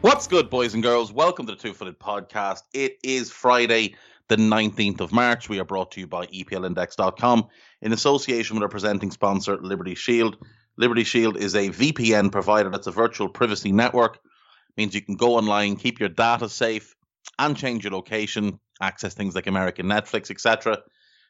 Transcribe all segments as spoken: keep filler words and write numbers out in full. What's good, boys and girls? Welcome to the Two-Footed Podcast. It is Friday, the nineteenth of March. We are brought to you by E P L index dot com in association with our presenting sponsor, Liberty Shield. Liberty Shield is a V P N provider that's a virtual privacy network. It means you can go online, keep your data safe, and change your location, access things like American Netflix, et cetera.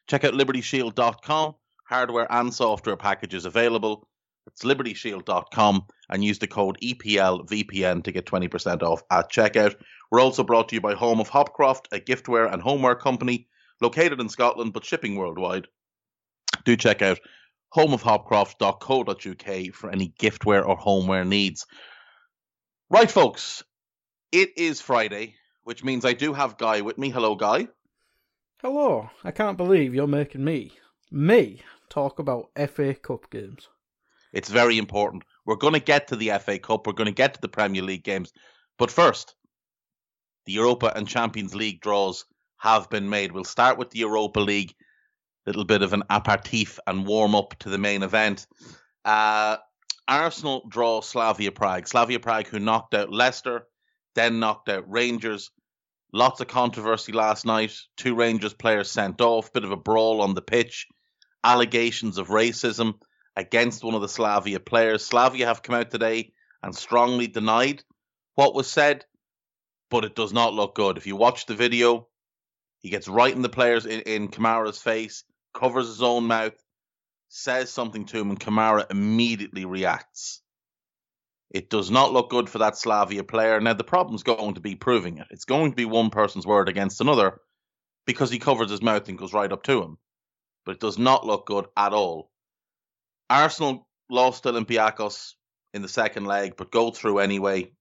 Check out liberty shield dot com. Hardware and software packages available. It's liberty shield dot com and use the code E P L V P N to get twenty percent off at checkout. We're also brought to you by Home of Hopcroft, a giftware and homeware company located in Scotland but shipping worldwide. Do check out home of hopcroft dot co dot u k for any giftware or homeware needs. Right, folks, it is Friday, which means I do have Guy with me. Hello, Guy. Hello. I can't believe you're making me, me, talk about F A Cup games. It's very important. We're going to get to the F A Cup. We're going to get to the Premier League games. But first, the Europa and Champions League draws have been made. We'll start with the Europa League. A little bit of an aperitif and warm-up to the main event. Uh, Arsenal draw Slavia Prague. Slavia Prague, who knocked out Leicester, then knocked out Rangers. Lots of controversy last night. Two Rangers players sent off. Bit of a brawl on the pitch. Allegations of racism against one of the Slavia players. Slavia have come out today and strongly denied what was said, but it does not look good. If you watch the video, he gets right in the players in, in Kamara's face, covers his own mouth, says something to him, and Kamara immediately reacts. It does not look good for that Slavia player. Now, the problem's going to be proving it. It's going to be one person's word against another because he covers his mouth and goes right up to him. But it does not look good at all. Arsenal lost to Olympiakos in the second leg, but go through anyway.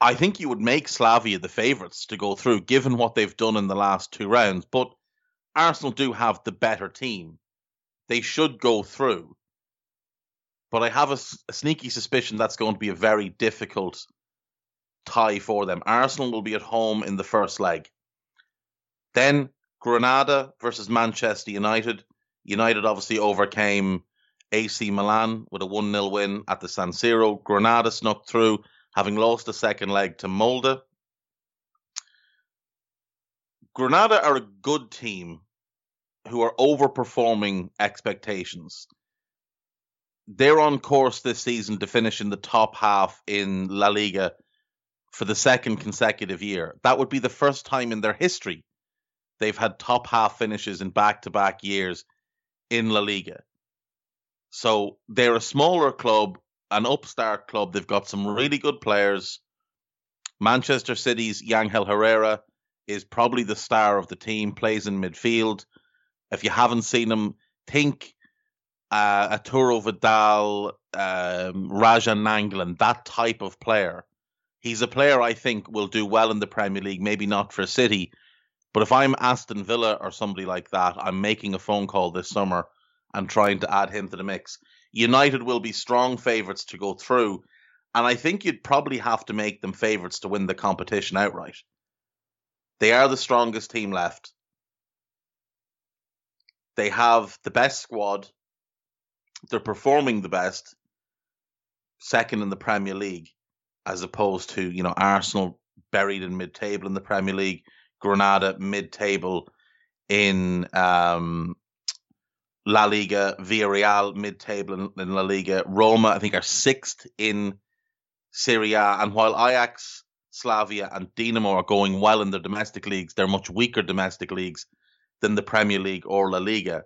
I think you would make Slavia the favourites to go through, given what they've done in the last two rounds. But Arsenal do have the better team. They should go through. But I have a, a sneaky suspicion that's going to be a very difficult tie for them. Arsenal will be at home in the first leg. Then Granada versus Manchester United. United obviously overcame A C Milan with a one nil win at the San Siro. Granada snuck through, having lost the second leg to Molde. Granada are a good team who are overperforming expectations. They're on course this season to finish in the top half in La Liga for the second consecutive year. That would be the first time in their history they've had top half finishes in back-to-back years in La Liga. So they're a smaller club, an upstart club. They've got some really good players. Manchester City's Yangel Herrera is probably the star of the team, plays in midfield. If you haven't seen him, think uh, Arturo Vidal, um, Raja Nanglan, that type of player. He's a player I think will do well in the Premier League, maybe not for City. But if I'm Aston Villa or somebody like that, I'm making a phone call this summer and trying to add him to the mix. United will be strong favourites to go through, and I think you'd probably have to make them favourites to win the competition outright. They are the strongest team left. They have the best squad. They're performing the best, second in the Premier League, as opposed to, you know, Arsenal buried in mid-table in the Premier League. Granada mid-table in um, La Liga, Villarreal mid-table in, in La Liga, Roma I think are sixth in Serie A, and while Ajax, Slavia and Dinamo are going well in their domestic leagues, they're much weaker domestic leagues than the Premier League or La Liga.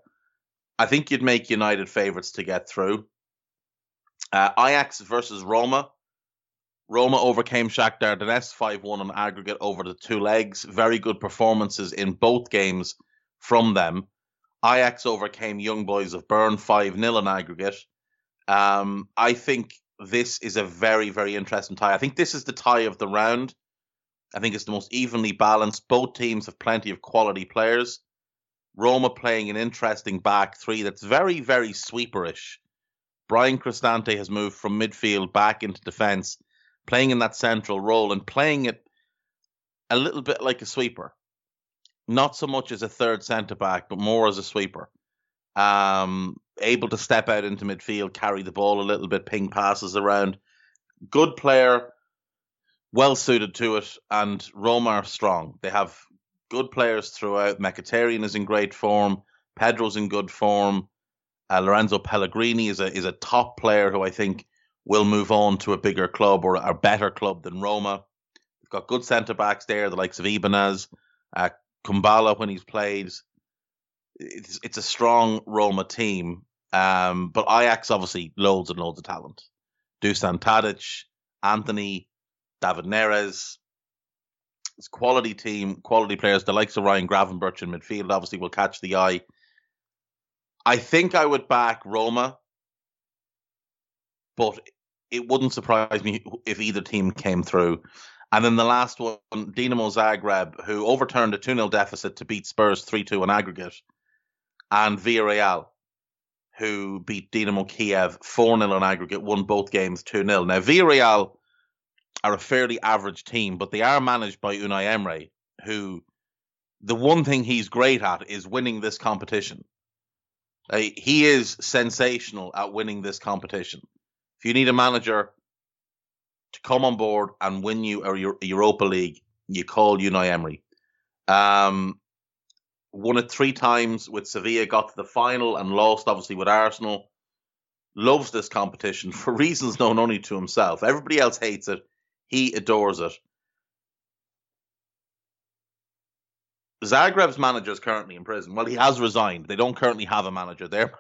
I think you'd make United favourites to get through. Uh, Ajax versus Roma. Roma overcame Shakhtar Donetsk five one on aggregate over the two legs. Very good performances in both games from them. Ajax overcame Young Boys of Bern five nil on aggregate. Um, I think this is a very, very interesting tie. I think this is the tie of the round. I think it's the most evenly balanced. Both teams have plenty of quality players. Roma playing an interesting back three that's very, very sweeperish. Brian Cristante has moved from midfield back into defence, playing in that central role and playing it a little bit like a sweeper. Not so much as a third centre-back, but more as a sweeper. Um, able to step out into midfield, carry the ball a little bit, ping passes around. Good player, well-suited to it, and Roma are strong. They have good players throughout. Mkhitaryan is in great form. Pedro's in good form. Uh, Lorenzo Pellegrini is a is a top player who I think will move on to a bigger club or a better club than Roma. They've got good centre-backs there, the likes of Ibanez, uh, Kumbala when he's played. It's, it's a strong Roma team. Um, but Ajax, obviously, loads and loads of talent. Dusan Tadic, Anthony, David Neres. It's quality team, quality players. The likes of Ryan Gravenberch in midfield, obviously, will catch the eye. I think I would back Roma, but it wouldn't surprise me if either team came through. And then the last one, Dinamo Zagreb, who overturned a two nil deficit to beat Spurs three two on aggregate, and Villarreal, who beat Dinamo Kiev four nil on aggregate, won both games two nil. Now, Villarreal are a fairly average team, but they are managed by Unai Emery, who the one thing he's great at is winning this competition. Uh, he is sensational at winning this competition. If you need a manager to come on board and win you a, a Europa League, you call Unai Emery. Um, won it three times with Sevilla, got to the final and lost, obviously, with Arsenal. Loves this competition for reasons known only to himself. Everybody else hates it. He adores it. Zagreb's manager is currently in prison. Well, he has resigned. They don't currently have a manager there.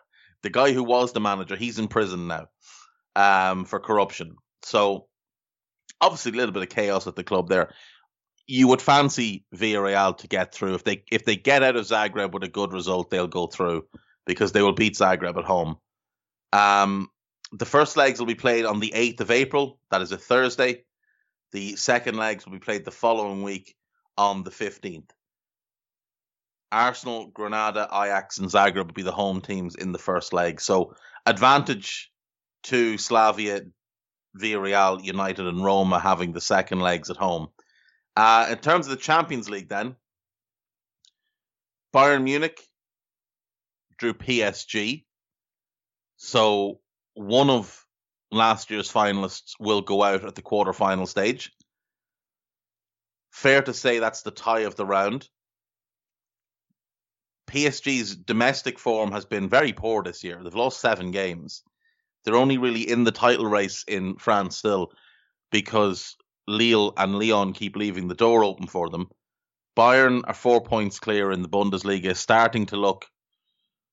The guy who was the manager, he's in prison now um, for corruption. So, obviously, a little bit of chaos at the club there. You would fancy Villarreal to get through. If they if they get out of Zagreb with a good result, they'll go through because they will beat Zagreb at home. Um, the first legs will be played on the eighth of April. That is a Thursday. The second legs will be played the following week on the fifteenth. Arsenal, Granada, Ajax and Zagreb will be the home teams in the first leg. So advantage to Slavia, Villarreal, United and Roma having the second legs at home. Uh, in terms of the Champions League then, Bayern Munich drew P S G. So one of last year's finalists will go out at the quarterfinal stage. Fair to say that's the tie of the round. P S G's domestic form has been very poor this year. They've lost seven games. They're only really in the title race in France still because Lille and Lyon keep leaving the door open for them. Bayern are four points clear in the Bundesliga, starting to look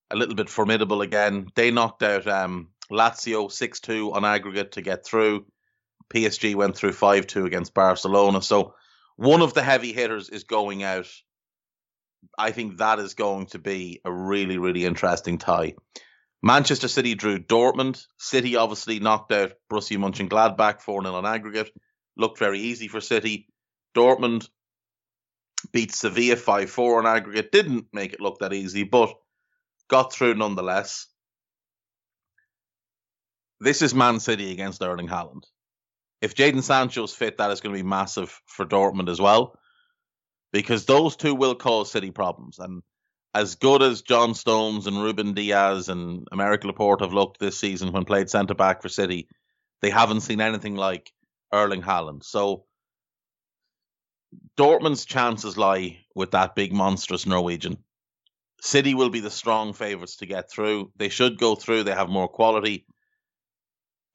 a little bit formidable again. They knocked out um, Lazio six two on aggregate to get through. P S G went through five two against Barcelona. So one of the heavy hitters is going out. I think that is going to be a really, really interesting tie. Manchester City drew Dortmund. City obviously knocked out Borussia Mönchengladbach four nil on aggregate. Looked very easy for City. Dortmund beat Sevilla five four on aggregate. Didn't make it look that easy, but got through nonetheless. This is Man City against Erling Haaland. If Jadon Sancho's fit, that is going to be massive for Dortmund as well. Because those two will cause City problems. And as good as John Stones and Ruben Diaz and Americ Laporte have looked this season when played centre-back for City, they haven't seen anything like Erling Haaland. So Dortmund's chances lie with that big, monstrous Norwegian. City will be the strong favourites to get through. They should go through. They have more quality.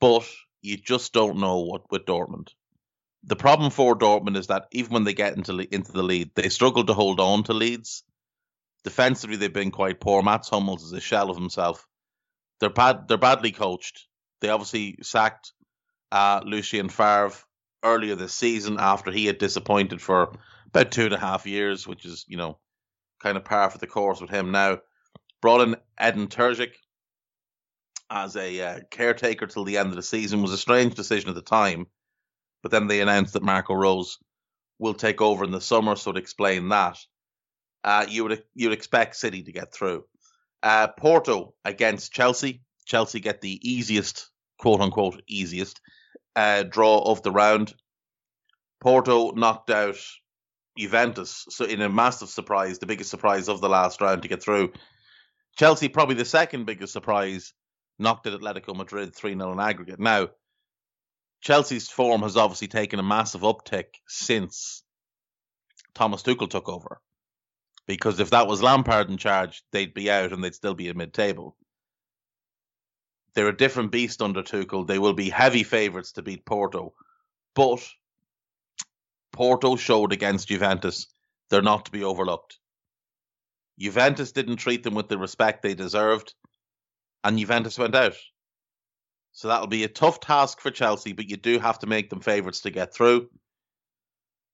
But you just don't know what with Dortmund. The problem for Dortmund is that even when they get into into the lead, they struggle to hold on to leads. Defensively, they've been quite poor. Mats Hummels is a shell of himself. They're bad. They're badly coached. They obviously sacked uh, Lucien Favre earlier this season after he had disappointed for about two and a half years, which is, you know, kind of par for the course with him now. Brought in Edin Terzic as a uh, caretaker till the end of the season. Was a strange decision at the time, but then they announced that Marco Rose will take over in the summer, so to explain that. Uh, you would you would expect City to get through. Uh, Porto against Chelsea. Chelsea get the easiest, quote-unquote, easiest uh, draw of the round. Porto knocked out Juventus, so in a massive surprise, the biggest surprise of the last round to get through. Chelsea, probably the second biggest surprise, knocked at Atletico Madrid three nil in aggregate. Now, Chelsea's form has obviously taken a massive uptick since Thomas Tuchel took over, because if that was Lampard in charge, they'd be out and they'd still be in mid-table. They're a different beast under Tuchel. They will be heavy favourites to beat Porto, but Porto showed against Juventus they're not to be overlooked. Juventus didn't treat them with the respect they deserved, and Juventus went out. So that'll be a tough task for Chelsea, but you do have to make them favourites to get through.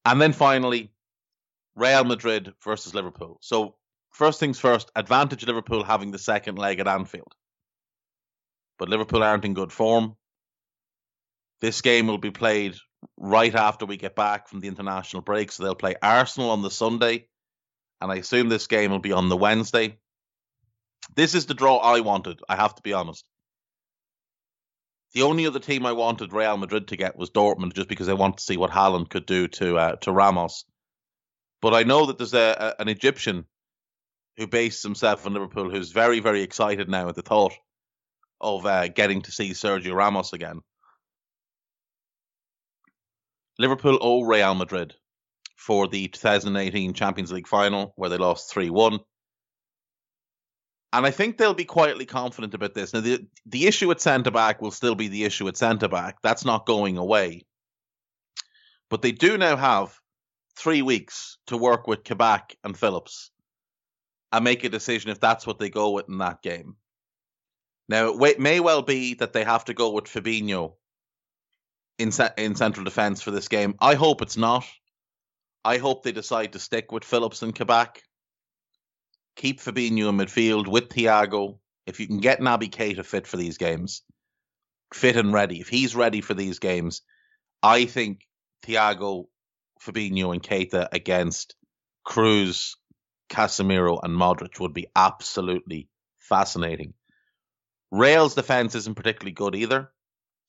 And then finally, Real Madrid versus Liverpool. So first things first, advantage Liverpool having the second leg at Anfield. But Liverpool aren't in good form. This game will be played right after we get back from the international break. So they'll play Arsenal on the Sunday. And I assume this game will be on the Wednesday. This is the draw I wanted, I have to be honest. The only other team I wanted Real Madrid to get was Dortmund, just because I want to see what Haaland could do to uh, to Ramos. But I know that there's a, a, an Egyptian who based himself in Liverpool who's very, very excited now at the thought of uh, getting to see Sergio Ramos again. Liverpool owe Real Madrid for the two thousand eighteen Champions League final, where they lost three one. And I think they'll be quietly confident about this. Now, the, the issue at centre-back will still be the issue at centre-back. That's not going away. But they do now have three weeks to work with Kabak and Phillips and make a decision if that's what they go with in that game. Now, it may well be that they have to go with Fabinho in, in central defence for this game. I hope it's not. I hope they decide to stick with Phillips and Kabak. Keep Fabinho in midfield with Thiago. If you can get Naby Keita fit for these games, fit and ready. If he's ready for these games, I think Thiago, Fabinho and Keita against Cruz, Casemiro and Modric would be absolutely fascinating. Real's defence isn't particularly good either.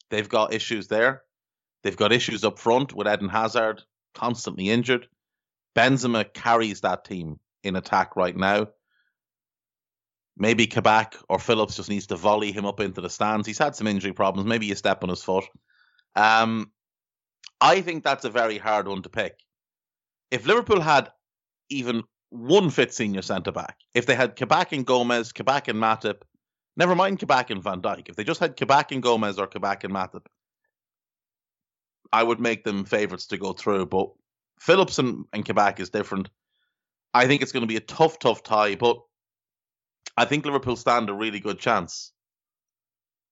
They've got issues there. They've got issues up front with Eden Hazard constantly injured. Benzema carries that team in attack right now. Maybe Kabak or Phillips just needs to volley him up into the stands. He's had some injury problems. Maybe you step on his foot. Um, I think that's a very hard one to pick. If Liverpool had even one fit senior centre-back, if they had Kabak and Gomez, Kabak and Matip, never mind Kabak and Van Dijk, if they just had Kabak and Gomez or Kabak and Matip, I would make them favourites to go through. But Phillips and, and Kabak is different. I think it's going to be a tough, tough tie, but I think Liverpool stand a really good chance.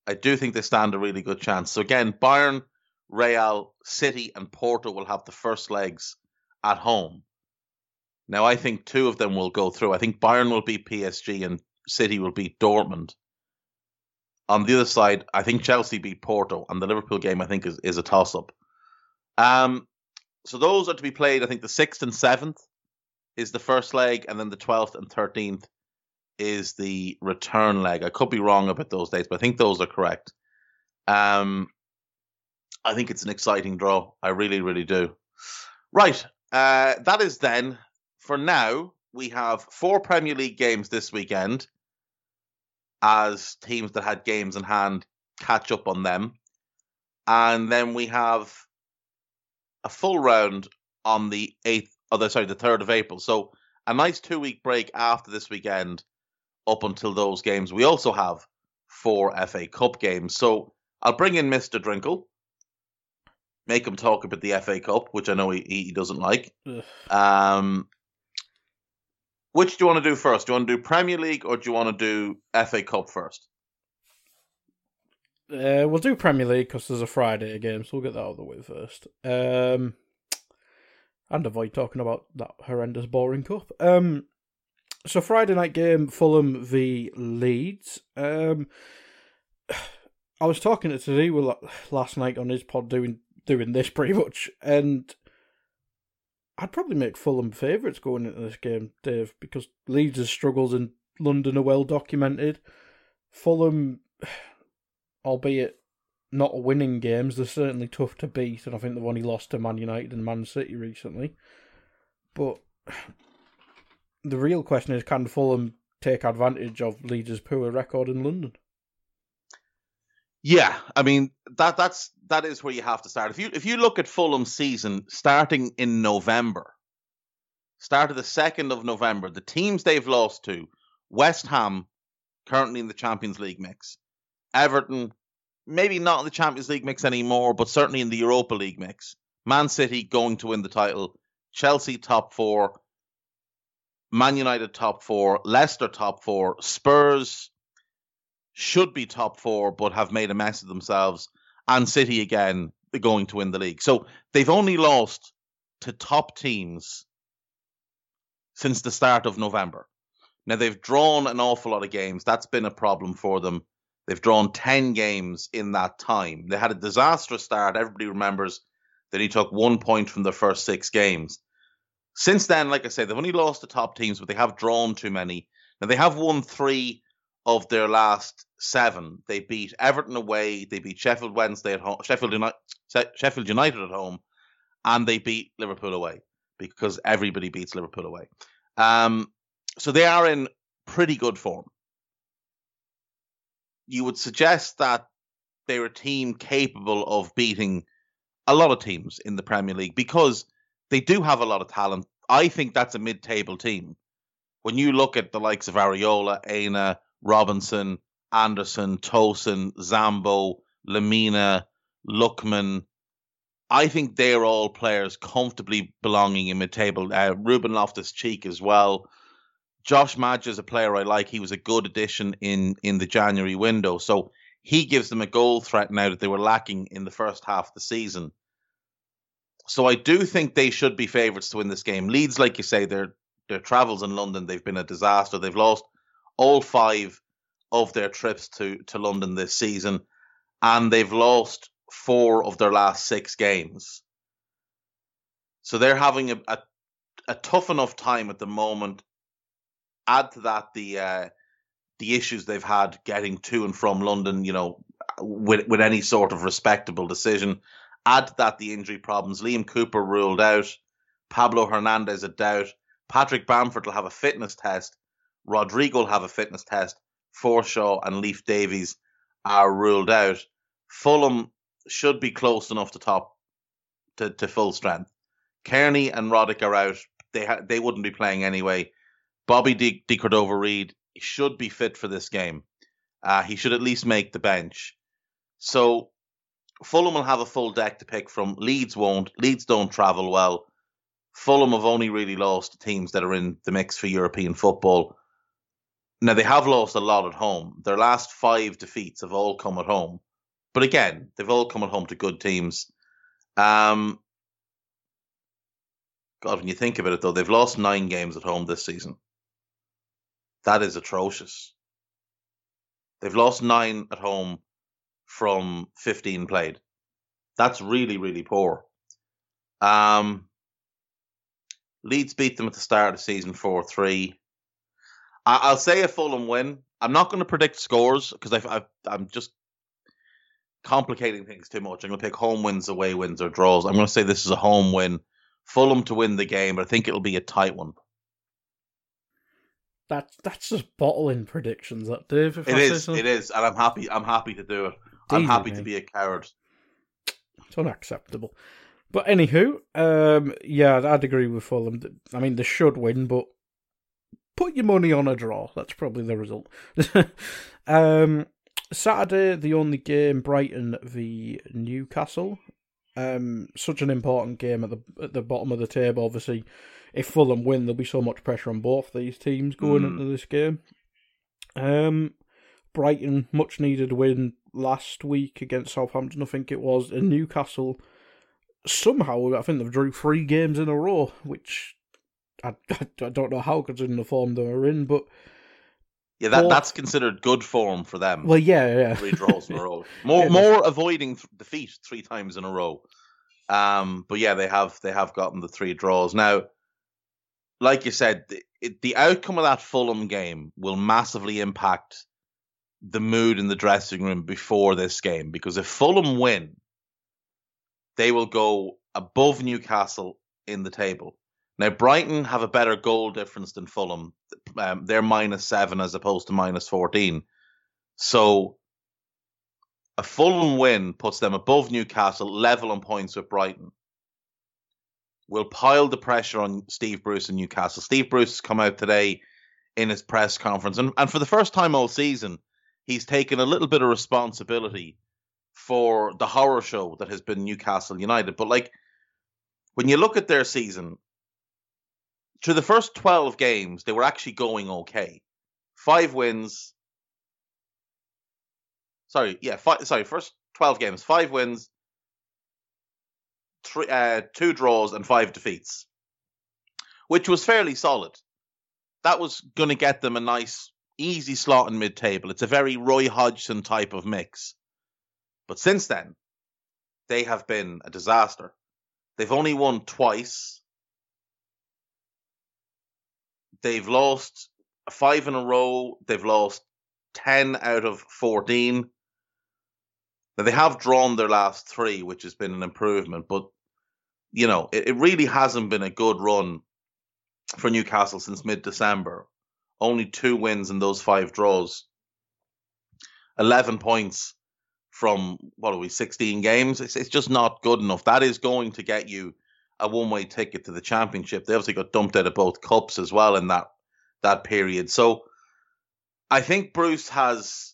I do think they stand a really good chance. So again, Bayern, Real, City and Porto will have the first legs at home. Now, I think two of them will go through. I think Bayern will beat P S G and City will beat Dortmund. On the other side, I think Chelsea beat Porto, and the Liverpool game, I think, is, is a toss-up. Um, so those are to be played, I think, the sixth and seventh. Is the first leg, and then the twelfth and thirteenth is the return leg. I could be wrong about those dates, but I think those are correct. Um, I think it's an exciting draw. I really, really do. Right, uh, that is then. For now, we have four Premier League games this weekend as teams that had games in hand catch up on them. And then we have a full round on the eighth. Oh, sorry, the third of April. So a nice two-week break after this weekend up until those games. We also have four F A Cup games. So I'll bring in Mister Drinkle, make him talk about the F A Cup, which I know he, he doesn't like. Um, which do you want to do first? Do you want to do Premier League or do you want to do F A Cup first? Uh, we'll do Premier League because there's a Friday game, so we'll get that out of the way first. Um, and avoid talking about that horrendous, boring cup. Um, so Friday night game, Fulham v Leeds. Um, I was talking to Tadeu last night on his pod doing doing this pretty much, and I'd probably make Fulham favourites going into this game, Dave, because Leeds' struggles in London are well documented. Fulham, albeit not winning games, they're certainly tough to beat, and I think they've only lost to Man United and Man City recently. But the real question is, can Fulham take advantage of Leeds' poor record in London? Yeah, I mean, that that's that is where you have to start. If you if you look at Fulham's season starting in November, started the second of November, the teams they've lost to: West Ham, currently in the Champions League mix; Everton, maybe not in the Champions League mix anymore, but certainly in the Europa League mix; Man City going to win the title; Chelsea top four; Man United top four; Leicester top four; Spurs should be top four but have made a mess of themselves; and City again going to win the league. So they've only lost to top teams since the start of November. Now, they've drawn an awful lot of games. That's been a problem for them. They've drawn ten games in that time. They had a disastrous start. Everybody remembers that he took one point from their first six games. Since then, like I say, they've only lost to top teams, but they have drawn too many. Now, they have won three of their last seven. They beat Everton away, they beat Sheffield Wednesday at home, Sheffield United, Sheffield United at home, and they beat Liverpool away, because everybody beats Liverpool away. Um, so they are in pretty good form. You would suggest that they're a team capable of beating a lot of teams in the Premier League, because they do have a lot of talent. I think that's a mid-table team. When you look at the likes of Areola, Aina, Robinson, Anderson, Tosin, Zambo, Lamina, Lookman, I think they're all players comfortably belonging in mid-table. Uh, Ruben Loftus-Cheek as well. Josh Madge is a player I like. He was a good addition in, in the January window. So he gives them a goal threat now that they were lacking in the first half of the season. So I do think they should be favourites to win this game. Leeds, like you say, their their travels in London, they've been a disaster. They've lost all five of their trips to, to London this season, and they've lost four of their last six games. So they're having a, a, a tough enough time at the moment. Add to that the uh, the issues they've had getting to and from London, you know, with, with any sort of respectable decision. Add to that the injury problems. Liam Cooper ruled out. Pablo Hernandez a doubt. Patrick Bamford will have a fitness test. Rodrigo will have a fitness test. Forshaw and Leif Davies are ruled out. Fulham should be close enough to top to, to full strength. Kearney and Roddick are out. They ha- they wouldn't be playing anyway. Bobby De, De Cordova-Reed should be fit for this game. Uh, he should at least make the bench. So Fulham will have a full deck to pick from. Leeds won't. Leeds don't travel well. Fulham have only really lost to teams that are in the mix for European football. Now, they have lost a lot at home. Their last five defeats have all come at home. But again, they've all come at home to good teams. Um, God, when you think about it, though, they've lost nine games at home this season. That is atrocious. They've lost nine at home from fifteen played. That's really, really poor. Um, Leeds beat them at the start of the season four three. I'll say a Fulham win. I'm not going to predict scores because I, I, I'm just complicating things too much. I'm going to pick home wins, away wins, or draws. I'm going to say this is a home win. Fulham to win the game, but I think it'll be a tight one. That's that's just bottling predictions, that, Dave. It I is, it is, and I'm happy. I'm happy to do it. I'm happy mate. to be a coward. It's unacceptable. But anywho, um, yeah, I'd agree with Fulham. I mean, they should win, but put your money on a draw. That's probably the result. um, Saturday, the only game, Brighton v Newcastle. Um, such an important game at the at the bottom of the table. Obviously, if Fulham win, there'll be so much pressure on both these teams going mm. into this game. Um, Brighton, much needed win. last week against Southampton, I think it was, and Newcastle. Somehow, I think they've drew three games in a row, which I, I don't know how, considering the form they were in, but... Yeah, that, or, that's considered good form for them. Well, yeah, yeah. Three draws in a row. More yeah, more avoiding defeat three times in a row. Um, but yeah, they have they have gotten the three draws. Now, like you said, the, it, the outcome of that Fulham game will massively impact the mood in the dressing room before this game, because if Fulham win, they will go above Newcastle in the table. Now, Brighton have a better goal difference than Fulham. Um, they're minus seven as opposed to minus fourteen. So a Fulham win puts them above Newcastle, level on points with Brighton. We'll pile the pressure on Steve Bruce and Newcastle. Steve Bruce has come out today in his press conference, and, and for the first time all season, he's taken a little bit of responsibility for the horror show that has been Newcastle United. But like, when you look at their season, through the first twelve games, they were actually going okay. Five wins. Sorry, yeah, five, sorry. First twelve games, five wins, three, uh, two draws, and five defeats, which was fairly solid. That was going to get them a nice, easy slot in mid-table. It's a very Roy Hodgson type of mix. But since then, they have been a disaster. They've only won twice. They've lost five in a row. They've lost ten out of fourteen. Now, they have drawn their last three, which has been an improvement. But, you know, it, it really hasn't been a good run for Newcastle since mid-December. Only two wins in those five draws. eleven points from, what are we, sixteen games? It's, it's just not good enough. That is going to get you a one-way ticket to the championship. They obviously got dumped out of both cups as well in that that period. So I think Bruce has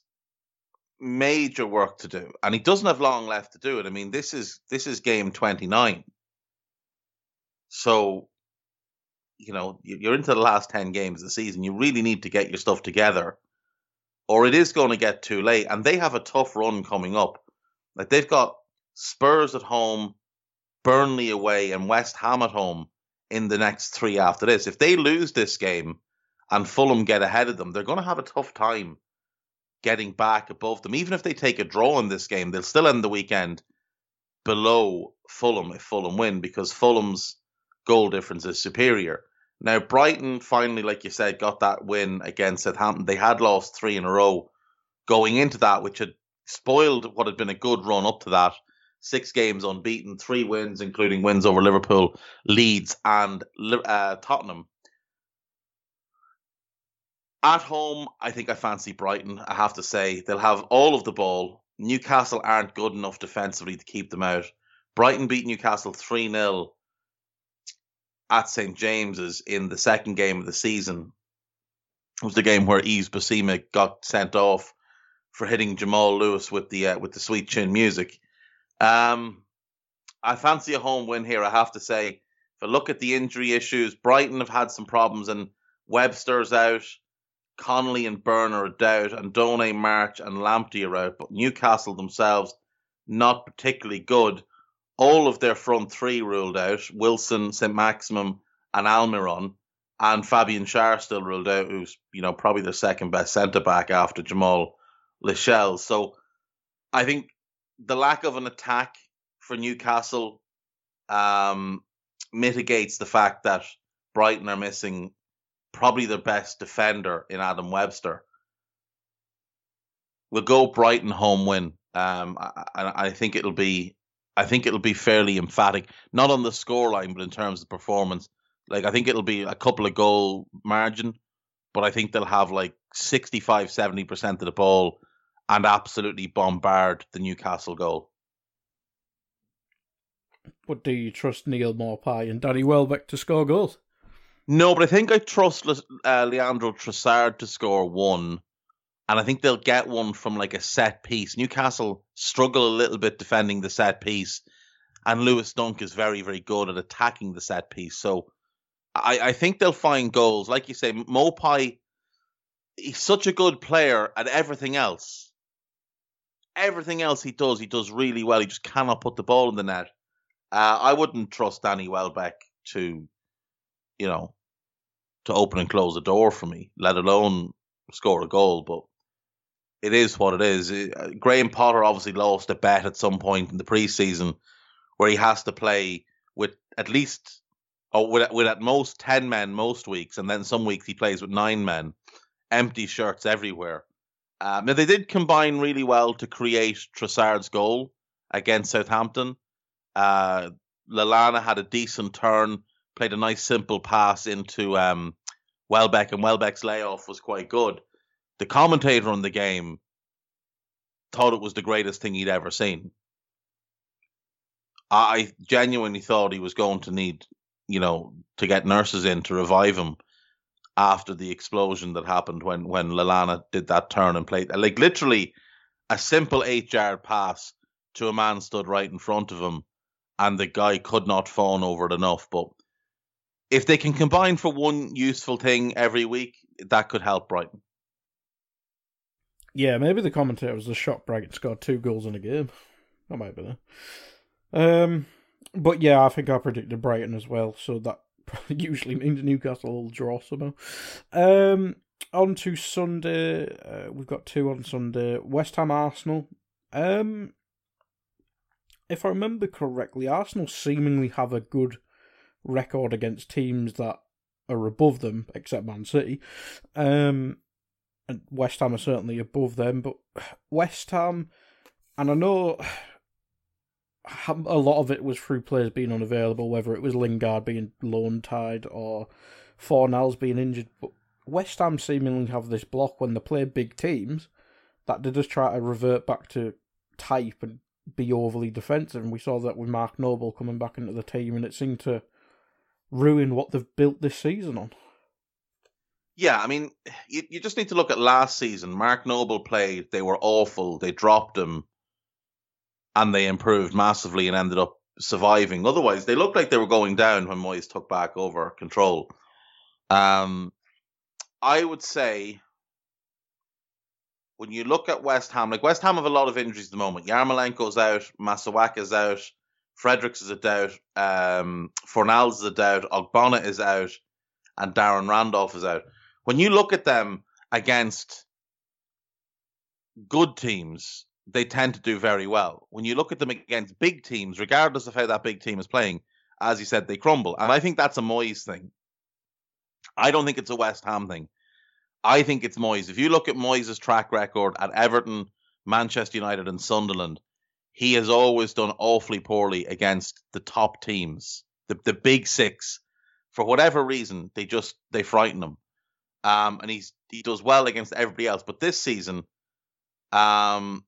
major work to do, and he doesn't have long left to do it. I mean, this is this is game twenty-nine. So, you know, you're into the last ten games of the season. You really need to get your stuff together, or it is going to get too late. And they have a tough run coming up. Like, they've got Spurs at home, Burnley away, and West Ham at home in the next three after this. If they lose this game and Fulham get ahead of them, they're going to have a tough time getting back above them. Even if they take a draw in this game, they'll still end the weekend below Fulham if Fulham win, because Fulham's goal difference is superior. Now, Brighton finally, like you said, got that win against Southampton. They had lost three in a row going into that, which had spoiled what had been a good run up to that. Six games unbeaten, three wins, including wins over Liverpool, Leeds, and uh, Tottenham. At home, I think I fancy Brighton, I have to say. They'll have all of the ball. Newcastle aren't good enough defensively to keep them out. Brighton beat Newcastle three nil at Saint James's in the second game of the season. It was the game where Yves Bissouma got sent off for hitting Jamal Lewis with the uh, with the sweet chin music. Um, I fancy a home win here, I have to say. If I look at the injury issues, Brighton have had some problems, and Webster's out, Connolly and Burner are out, and Doné, March and Lamptey are out. But Newcastle themselves, not particularly good. All of their front three ruled out: Wilson, Saint-Maximum and Almiron, and Fabian Schär still ruled out, who's, you know, probably their second best centre-back after Jamal Lachelle. So I think the lack of an attack for Newcastle um, mitigates the fact that Brighton are missing probably their best defender in Adam Webster. We'll go Brighton home win. Um, I, I think it'll be, I think it'll be fairly emphatic, not on the scoreline, but in terms of performance. Like, I think it'll be a couple of goal margin, but I think they'll have like sixty-five, seventy percent of the ball and absolutely bombard the Newcastle goal. But do you trust Neil Maupay and Danny Welbeck to score goals? No, but I think I trust uh, Leandro Trossard to score one, and I think they'll get one from like a set piece. Newcastle struggle a little bit defending the set piece, and Lewis Dunk is very, very good at attacking the set piece. So I, I think they'll find goals. Like you say, Maupay, he's such a good player at everything else. everything else he does, he does really well. He just cannot put the ball in the net. Uh, I wouldn't trust Danny Welbeck to, you know, to open and close a door for me, let alone score a goal. But it is what it is. It, Graham Potter obviously lost a bet at some point in the preseason where he has to play with at least, or with, with at most ten men most weeks, and then some weeks he plays with nine men. Empty shirts everywhere. Um, now, they did combine really well to create Trossard's goal against Southampton. Uh, Lallana had a decent turn, played a nice simple pass into um, Welbeck, and Welbeck's layoff was quite good. The commentator on the game thought it was the greatest thing he'd ever seen. I genuinely thought he was going to need, you know, to get nurses in to revive him after the explosion that happened when, when Lallana did that turn and played. Like, literally, a simple eight-yard pass to a man stood right in front of him, and the guy could not fawn over it enough. But if they can combine for one useful thing every week, that could help Brighton. Yeah, maybe the commentator was a shock Brighton scored two goals in a game. That might be there. Um, but yeah, I think I predicted Brighton as well, so that usually means Newcastle will draw somehow. Um, on to Sunday. Uh, we've got two on Sunday. West Ham, Arsenal. Um, if I remember correctly, Arsenal seemingly have a good record against teams that are above them, except Man City. Um, and West Ham are certainly above them. But West Ham, and I know a lot of it was through players being unavailable, whether it was Lingard being loan tied or Fornals being injured. But West Ham seemingly have this block when they play big teams that they just try to revert back to type and be overly defensive. And we saw that with Mark Noble coming back into the team, and it seemed to ruin what they've built this season on. Yeah, I mean, you, you just need to look at last season. Mark Noble played, they were awful, they dropped him, and they improved massively and ended up surviving. Otherwise, they looked like they were going down when Moyes took back over control. Um, I would say, when you look at West Ham, like West Ham have a lot of injuries at the moment. Yarmolenko's out, Masawaka's out, Fredericks is a doubt, um, Fornals is a doubt, Ogbonna is out, and Darren Randolph is out. When you look at them against good teams, they tend to do very well. When you look at them against big teams, regardless of how that big team is playing, as you said, they crumble. And I think that's a Moyes thing. I don't think it's a West Ham thing. I think it's Moyes. If you look at Moyes' track record at Everton, Manchester United and Sunderland, he has always done awfully poorly against the top teams, the, the big six. For whatever reason, they just they frighten him. Um, and he's, he does well against everybody else. But this season, um.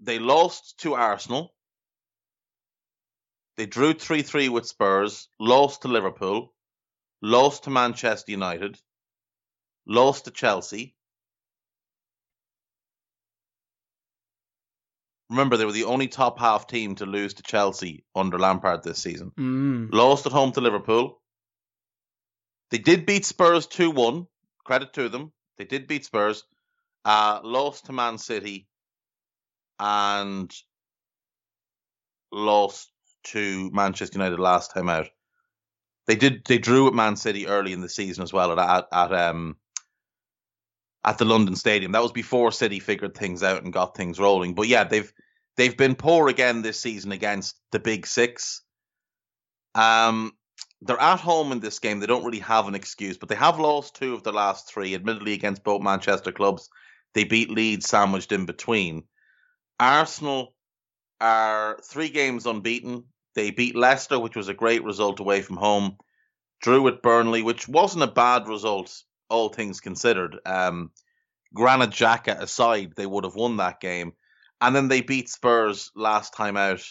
They lost to Arsenal. They drew three three with Spurs, lost to Liverpool, lost to Manchester United, lost to Chelsea. Remember, they were the only top half team to lose to Chelsea under Lampard this season. Mm. Lost at home to Liverpool. They did beat Spurs two one. Credit to them. They did beat Spurs. Uh, lost to Man City. And lost to Manchester United last time out. They did. They drew at Man City early in the season as well at at, at um at the London Stadium. That was before City figured things out and got things rolling. But yeah, they've they've been poor again this season against the big six. Um, they're at home in this game. They don't really have an excuse, but they have lost two of the last three. Admittedly, against both Manchester clubs, they beat Leeds sandwiched in between. Arsenal are three games unbeaten. They beat Leicester, which was a great result away from home. Drew at Burnley, which wasn't a bad result, all things considered. Um, Granit Xhaka aside, they would have won that game. And then they beat Spurs last time out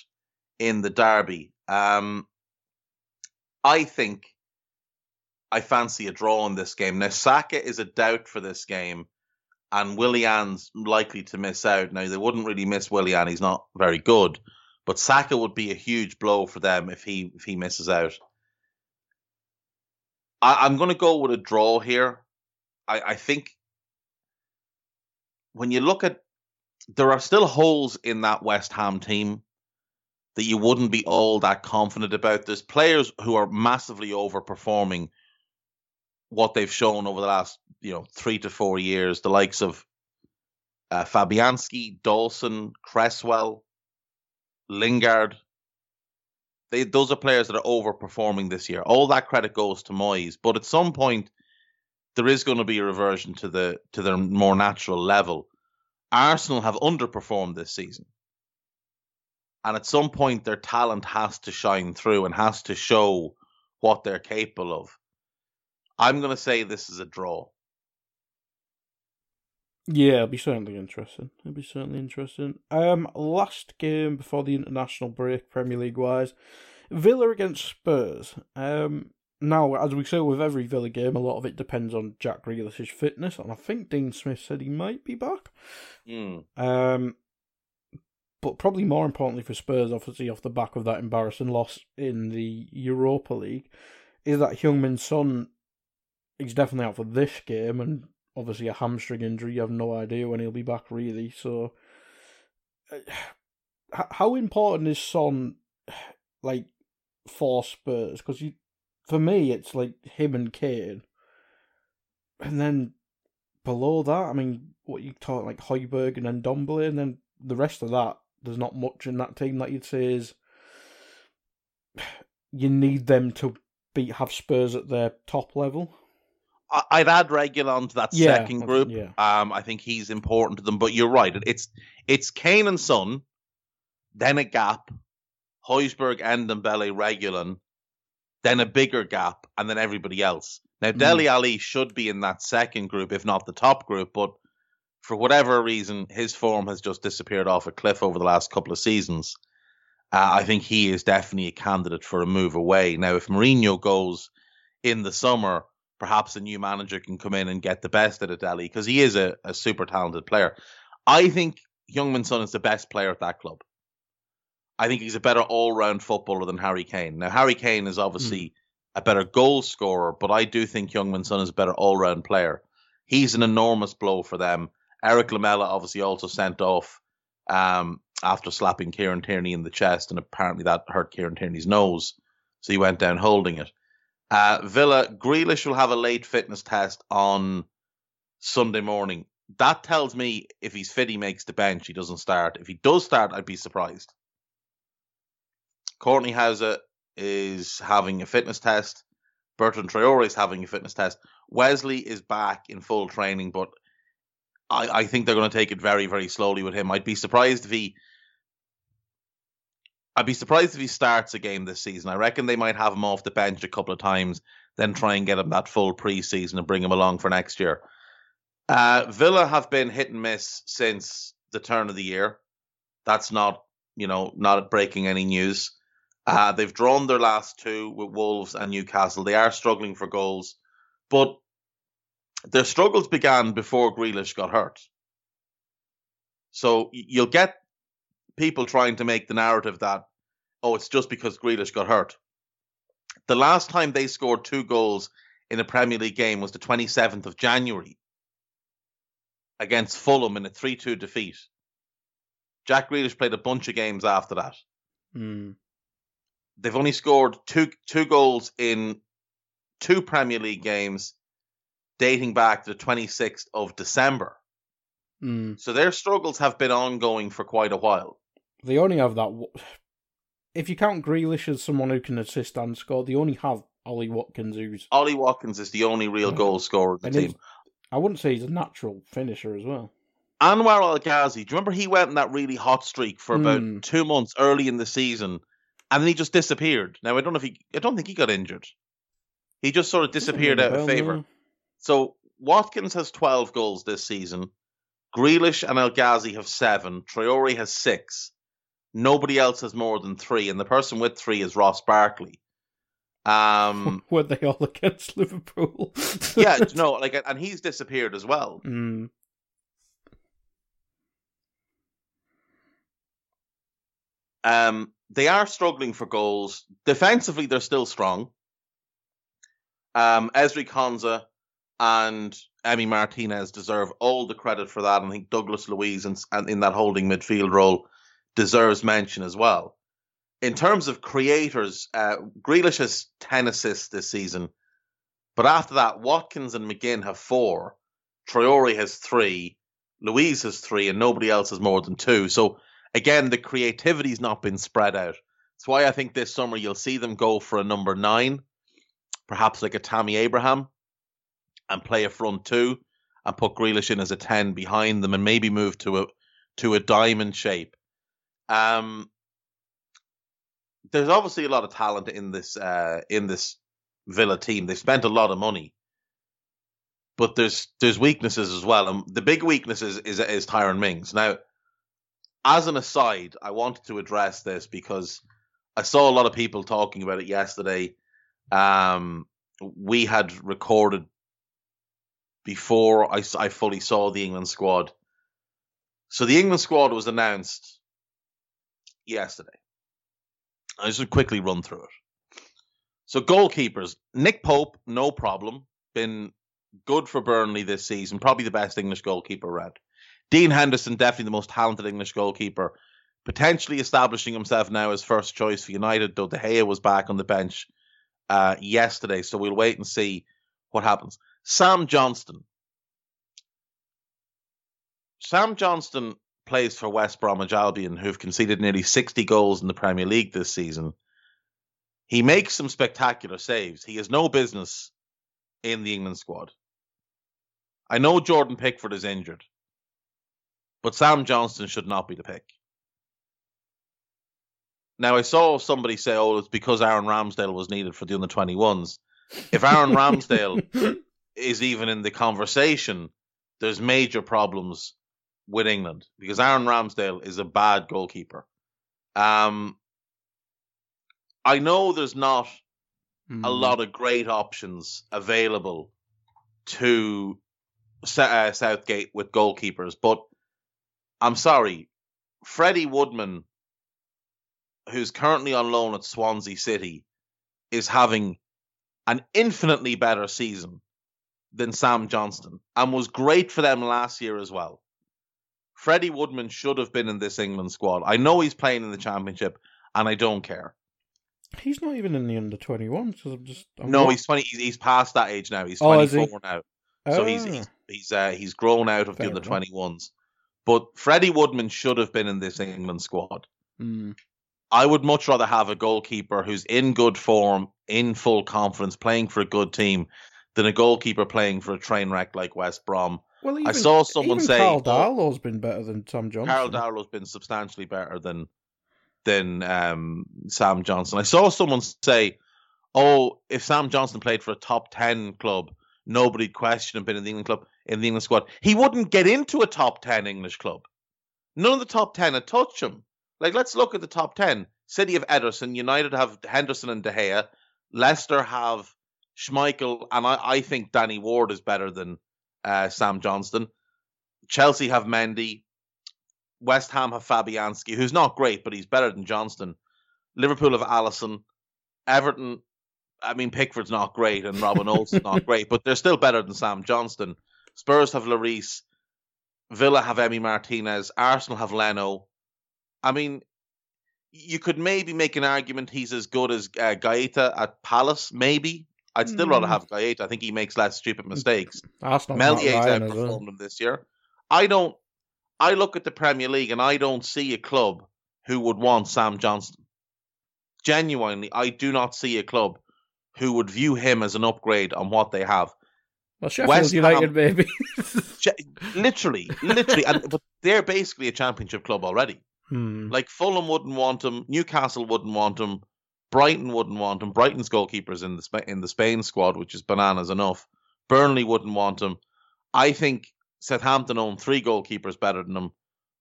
in the derby. Um, I think I fancy a draw in this game. Now, Saka is a doubt for this game. And Willian's likely to miss out. Now, they wouldn't really miss Willian. He's not very good. But Saka would be a huge blow for them if he if he misses out. I, I'm going to go with a draw here. I, I think when you look at there are still holes in that West Ham team that you wouldn't be all that confident about. There's players who are massively overperforming what they've shown over the last, you know, three to four years. The likes of uh, Fabianski, Dawson, Cresswell, Lingard. They, those are players that are overperforming this year. All that credit goes to Moyes. But at some point, there is going to be a reversion to the to their more natural level. Arsenal have underperformed this season. And at some point, their talent has to shine through and has to show what they're capable of. I'm going to say this is a draw. Yeah, it'll be certainly interesting. It'll be certainly interesting. Um, last game before the international break, Premier League-wise, Villa against Spurs. Um, now, as we say with every Villa game, a lot of it depends on Jack Grealish's fitness, and I think Dean Smith said he might be back. Mm. Um, but probably more importantly for Spurs, obviously, off the back of that embarrassing loss in the Europa League, is that Heung-Min Son is definitely out for this game, and obviously a hamstring injury. You have no idea when he'll be back, really. So, uh, how important is Son, like, for Spurs? Because for me, it's like him and Kane. And then below that, I mean, what you talk like Højbjerg and Ndombele, and then the rest of that, there's not much in that team that you'd say is you need them to be have Spurs at their top level. I'd add Reguilon to that yeah, second group. Yeah. Um, I think he's important to them, but you're right. It's it's Kane and Son, then a gap, Højbjerg, Ndombele, Reguilon, then a bigger gap, and then everybody else. Now, mm. Dele Alli should be in that second group, if not the top group, but for whatever reason, his form has just disappeared off a cliff over the last couple of seasons. Uh, I think he is definitely a candidate for a move away. Now, if Mourinho goes in the summer, perhaps a new manager can come in and get the best out of Dele, because he is a, a super talented player. I think Heung-Min Son is the best player at that club. I think he's a better all-round footballer than Harry Kane. Now, Harry Kane is obviously mm. a better goal scorer, but I do think Heung-Min Son is a better all-round player. He's an enormous blow for them. Eric Lamela obviously also sent off um, after slapping Kieran Tierney in the chest, and apparently that hurt Kieran Tierney's nose, so he went down holding it. Uh, Villa, Grealish will have a late fitness test on Sunday morning. That tells me if he's fit, he makes the bench. He doesn't start. If he does start, I'd be surprised. Courtney Houser is having a fitness test. Bertrand Traore is having a fitness test. Wesley is back in full training, but I, I think they're going to take it very, very slowly with him. I'd be surprised if he... I'd be surprised if he starts a game this season. I reckon they might have him off the bench a couple of times, then try and get him that full pre-season and bring him along for next year. Uh, Villa have been hit and miss since the turn of the year. That's not, you know, not breaking any news. Uh, they've drawn their last two with Wolves and Newcastle. They are struggling for goals, but their struggles began before Grealish got hurt. So you'll get people trying to make the narrative that, oh, it's just because Grealish got hurt. The last time they scored two goals in a Premier League game was the twenty-seventh of January against Fulham in a three two defeat. Jack Grealish played a bunch of games after that. Mm. They've only scored two two goals in two Premier League games dating back to the twenty-sixth of December. Mm. So their struggles have been ongoing for quite a while. They only have that... W- if you count Grealish as someone who can assist and score, they only have Ollie Watkins who's... Ollie Watkins is the only real yeah. goal scorer in the and team. I wouldn't say he's a natural finisher as well. Anwar Al Ghazi, do you remember he went on that really hot streak for about mm. two months early in the season, and then he just disappeared. Now, I don't know if he... I don't think he got injured. He just sort of disappeared out of favour. No. So Watkins has twelve goals this season. Grealish and El Ghazi have seven. Traore has six. Nobody else has more than three, and the person with three is Ross Barkley. Um, Were they all against Liverpool? yeah, no, like, and he's disappeared as well. Mm. Um, they are struggling for goals. Defensively, they're still strong. Um, Ezri Konsa and Emi Martinez deserve all the credit for that. I think Douglas Luiz and, and in that holding midfield role deserves mention as well. In terms of creators, uh, Grealish has ten assists this season. But after that, Watkins and McGinn have four. Traore has three. Luiz has three. And nobody else has more than two. So, again, the creativity's not been spread out. That's why I think this summer you'll see them go for a number nine, perhaps like a Tammy Abraham, and play a front two and put Grealish in as a ten behind them and maybe move to a to a diamond shape. Um, there's obviously a lot of talent in this uh, in this Villa team. They've spent a lot of money, but there's there's weaknesses as well. And the big weakness is is, is Tyrone Mings. Now, as an aside, I wanted to address this because I saw a lot of people talking about it yesterday. Um, we had recorded before I, I fully saw the England squad. So the England squad was announced yesterday. I just quickly run through it. So goalkeepers, Nick Pope, no problem. Been good for Burnley this season. Probably the best English goalkeeper around. Dean Henderson, definitely the most talented English goalkeeper. Potentially establishing himself now as first choice for United, though De Gea was back on the bench uh, yesterday. So we'll wait and see what happens. Sam Johnston. Sam Johnston plays for West Bromwich Albion, who've conceded nearly sixty goals in the Premier League this season. He makes some spectacular saves. He has no business in the England squad. I know Jordan Pickford is injured, but Sam Johnston should not be the pick. Now, I saw somebody say, oh, it's because Aaron Ramsdale was needed for the under twenty-ones. If Aaron Ramsdale is even in the conversation, there's major problems with England, because Aaron Ramsdale is a bad goalkeeper. Um, I know there's not mm. a lot of great options available to uh, Southgate with goalkeepers, but I'm sorry, Freddie Woodman, who's currently on loan at Swansea City, is having an infinitely better season than Sam Johnston and was great for them last year as well. Freddie Woodman should have been in this England squad. I know he's playing in the Championship, and I don't care. He's not even in the under twenty-ones. Cause I'm just, I'm no, not... he's twenty. He's past that age now. He's twenty-four oh, he? now, so oh. he's he's he's, uh, he's grown out of Fair the under twenty-ones. But Freddie Woodman should have been in this England squad. Mm. I would much rather have a goalkeeper who's in good form, in full confidence, playing for a good team, than a goalkeeper playing for a train wreck like West Brom. Well, even, I saw someone even say Carl Darlow's been better than Sam Johnston. Carl Darlow's been substantially better than than um, Sam Johnston. I saw someone say, "Oh, if Sam Johnston played for a top ten club, nobody'd question him being in the England club in the England squad. He wouldn't get into a top ten English club. None of the top ten would touch him. Like, let's look at the top ten. City have Ederson, United have Henderson and De Gea, Leicester have Schmeichel, and I, I think Danny Ward is better than Uh, Sam Johnston. Chelsea have Mendy. West Ham have Fabianski, who's not great, but he's better than Johnston. Liverpool have Alisson. Everton, I mean, Pickford's not great and Robin Olsen's not great, but they're still better than Sam Johnston. Spurs have Lloris. Villa have Emi Martinez. Arsenal have Leno. I mean, you could maybe make an argument he's as good as uh, Gaeta at Palace, maybe. I'd still mm. rather have Gaeta. I think he makes less stupid mistakes. Melier's outperformed him this year. I don't. I look at the Premier League and I don't see a club who would want Sam Johnston. Genuinely, I do not see a club who would view him as an upgrade on what they have. Well, Sheffield West United, Ham, baby. literally, literally, and, but they're basically a Championship club already. Hmm. Like Fulham wouldn't want him. Newcastle wouldn't want him. Brighton wouldn't want him. Brighton's goalkeeper's in the Sp- in the Spain squad, which is bananas enough. Burnley wouldn't want him. I think Southampton own three goalkeepers better than him.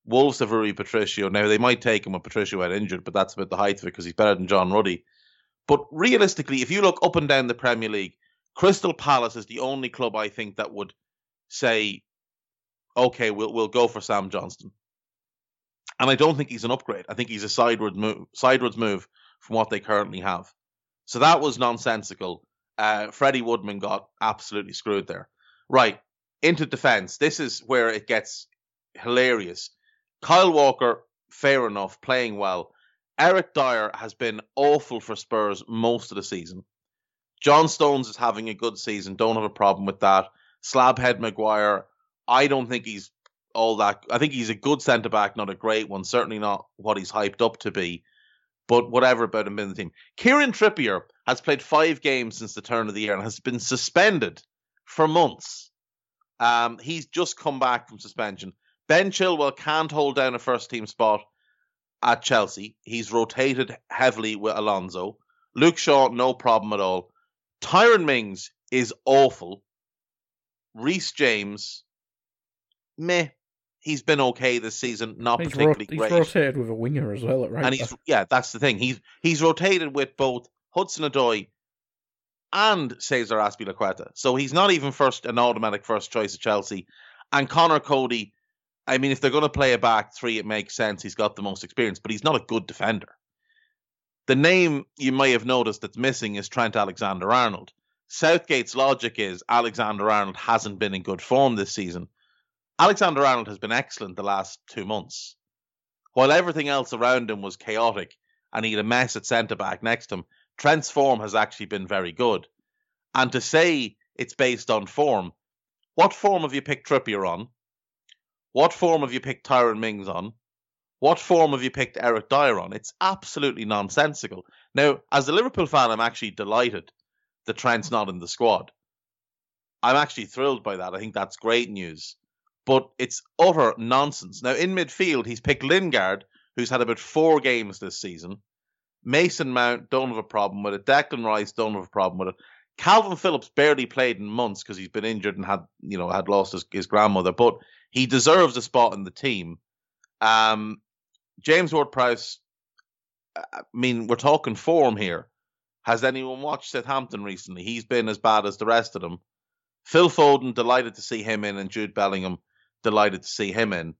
Wolves have Rui Patricio. Now, they might take him when Patricio had injured, but that's about the height of it because he's better than John Ruddy. But realistically, if you look up and down the Premier League, Crystal Palace is the only club, I think, that would say, okay, we'll we'll go for Sam Johnston. And I don't think he's an upgrade. I think he's a sideward move, sidewards move from what they currently have. So that was nonsensical. Uh, Freddie Woodman got absolutely screwed there. Right, into defence. This is where it gets hilarious. Kyle Walker, fair enough, playing well. Eric Dyer has been awful for Spurs most of the season. John Stones is having a good season. Don't have a problem with that. Slabhead Maguire, I don't think he's all that. I think he's a good centre-back, not a great one. Certainly not what he's hyped up to be. But whatever about him in the team. Kieran Trippier has played five games since the turn of the year and has been suspended for months. Um, he's just come back from suspension. Ben Chilwell can't hold down a first-team spot at Chelsea. He's rotated heavily with Alonso. Luke Shaw, no problem at all. Tyrone Mings is awful. Reece James, meh. He's been okay this season, not he's particularly rot- he's great. He's rotated with a winger as well at right and back. He's, yeah, that's the thing. He's he's rotated with both Hudson-Odoi and Cesar Azpilicueta. So he's not even first an automatic first choice at Chelsea. And Connor Cody, I mean, if they're going to play a back three, it makes sense. He's got the most experience, but he's not a good defender. The name you may have noticed that's missing is Trent Alexander-Arnold. Southgate's logic is Alexander-Arnold hasn't been in good form this season. Alexander-Arnold has been excellent the last two months. While everything else around him was chaotic and he had a mess at centre-back next to him, Trent's form has actually been very good. And to say it's based on form, what form have you picked Trippier on? What form have you picked Tyrone Mings on? What form have you picked Eric Dyer on? It's absolutely nonsensical. Now, as a Liverpool fan, I'm actually delighted that Trent's not in the squad. I'm actually thrilled by that. I think that's great news. But it's utter nonsense. Now, in midfield, he's picked Lingard, who's had about four games this season. Mason Mount, don't have a problem with it. Declan Rice, don't have a problem with it. Calvin Phillips barely played in months because he's been injured and had, you know, had lost his, his grandmother. But he deserves a spot in the team. Um, James Ward-Prowse, I mean, we're talking form here. Has anyone watched Southampton recently? He's been as bad as the rest of them. Phil Foden, delighted to see him in, and Jude Bellingham, delighted to see him in.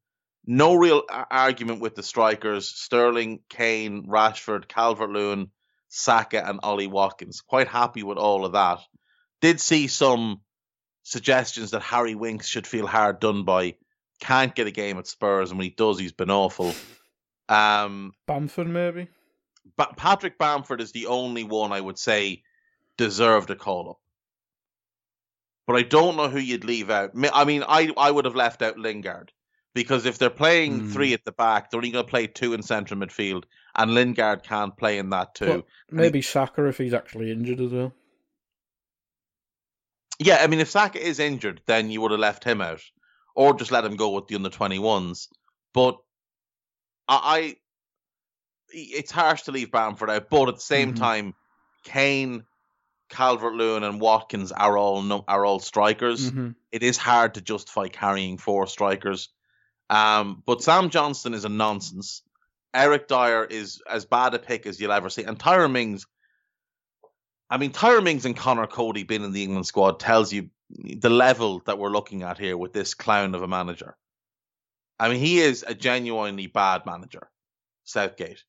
No real argument with the strikers. Sterling, Kane, Rashford, Calvert-Lewin, Saka and Ollie Watkins. Quite happy with all of that. Did see some suggestions that Harry Winks should feel hard done by. Can't get a game at Spurs, and when he does, he's been awful. Um, Bamford, maybe? Ba- Patrick Bamford is the only one I would say deserved a call-up. But I don't know who you'd leave out. I mean, I, I would have left out Lingard. Because if they're playing mm. three at the back, they're only going to play two in central midfield, and Lingard can't play in that too. Well, maybe Saka if he's actually injured as well. Yeah, I mean, if Saka is injured, then you would have left him out, or just let him go with the under twenty-ones. But I, I it's harsh to leave Bamford out, but at the same mm-hmm. time, Kane, Calvert-Lewin and Watkins are all are all strikers. Mm-hmm. It is hard to justify carrying four strikers. Um, but Sam Johnston is a nonsense. Eric Dyer is as bad a pick as you'll ever see. And Tyrone Mings, I mean, Tyrone Mings and Connor Cody being in the England squad tells you the level that we're looking at here with this clown of a manager. I mean, he is a genuinely bad manager, Southgate.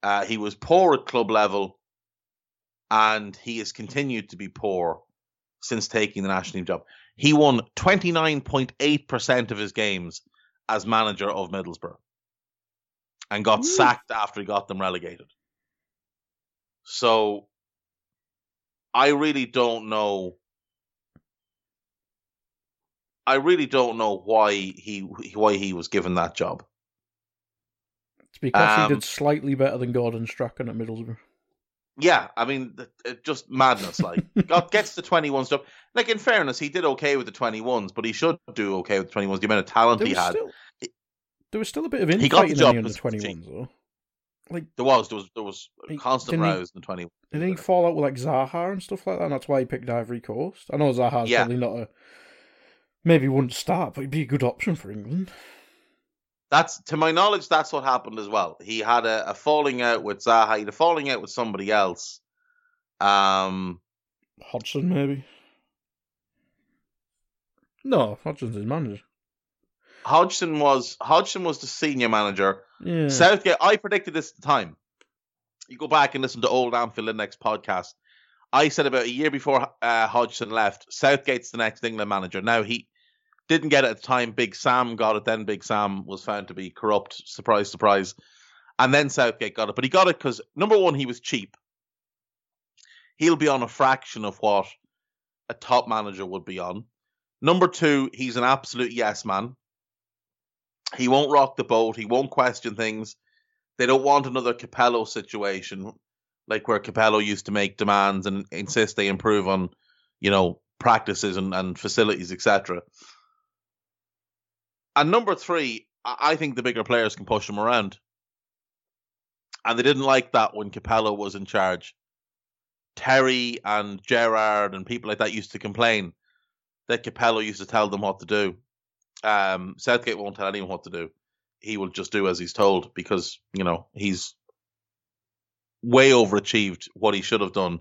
Uh, he was poor at club level, and he has continued to be poor since taking the national team job. He won twenty-nine point eight percent of his games as manager of Middlesbrough and got Ooh. sacked after he got them relegated. So I really don't know. I really don't know why he why he was given that job. It's because um, he did slightly better than Gordon Strachan at Middlesbrough. Yeah, I mean, just madness. Like, gets the twenty-ones job. Like, in fairness, he did okay with the twenty-ones, but he should do okay with the twenty-ones. The amount of talent he had. Still, there was still a bit of infighting in the under twenty-ones, though. Like, there was. There was, there was constant rows in the twenty-ones. Didn't he fall out with, like, Zaha and stuff like that? And that's why he picked Ivory Coast. I know Zaha's yeah. probably not a... Maybe he wouldn't start, but he'd be a good option for England. That's, to my knowledge, that's what happened as well. He had a, a falling out with Zaha. He had a falling out with somebody else. Um, Hodgson, maybe? No, Hodgson's his manager. Hodgson was Hodgson was the senior manager. Yeah. Southgate, I predicted this at the time. You go back and listen to old Anfield Index podcast. I said about a year before uh, Hodgson left, Southgate's the next England manager. Now, he didn't get it at the time. Big Sam got it. Then Big Sam was found to be corrupt. Surprise, surprise. And then Southgate got it. But he got it because, number one, he was cheap. He'll be on a fraction of what a top manager would be on. Number two, he's an absolute yes man. He won't rock the boat. He won't question things. They don't want another Capello situation, like where Capello used to make demands and insist they improve on, you know, practices and, and facilities, et cetera. And number three, I think the bigger players can push them around. And they didn't like that when Capello was in charge. Terry and Gerrard and people like that used to complain that Capello used to tell them what to do. Um, Southgate won't tell anyone what to do. He will just do as he's told because, you know, he's way overachieved what he should have done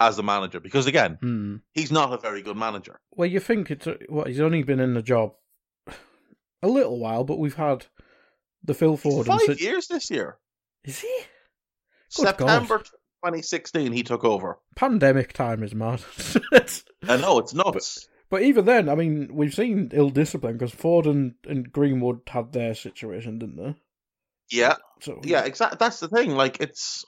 as a manager. Because, again, mm. he's not a very good manager. Well, you think it's what, he's only been in the job a little while, but we've had the Phil Ford. Five and si- years this year. Is he? Good September God. twenty sixteen, he took over. Pandemic time is mad. I know, it's nuts. But, But even then, I mean, we've seen ill-discipline because Ford and, and Greenwood had their situation, didn't they? Yeah. So, yeah, exactly. That's the thing. Like, it's...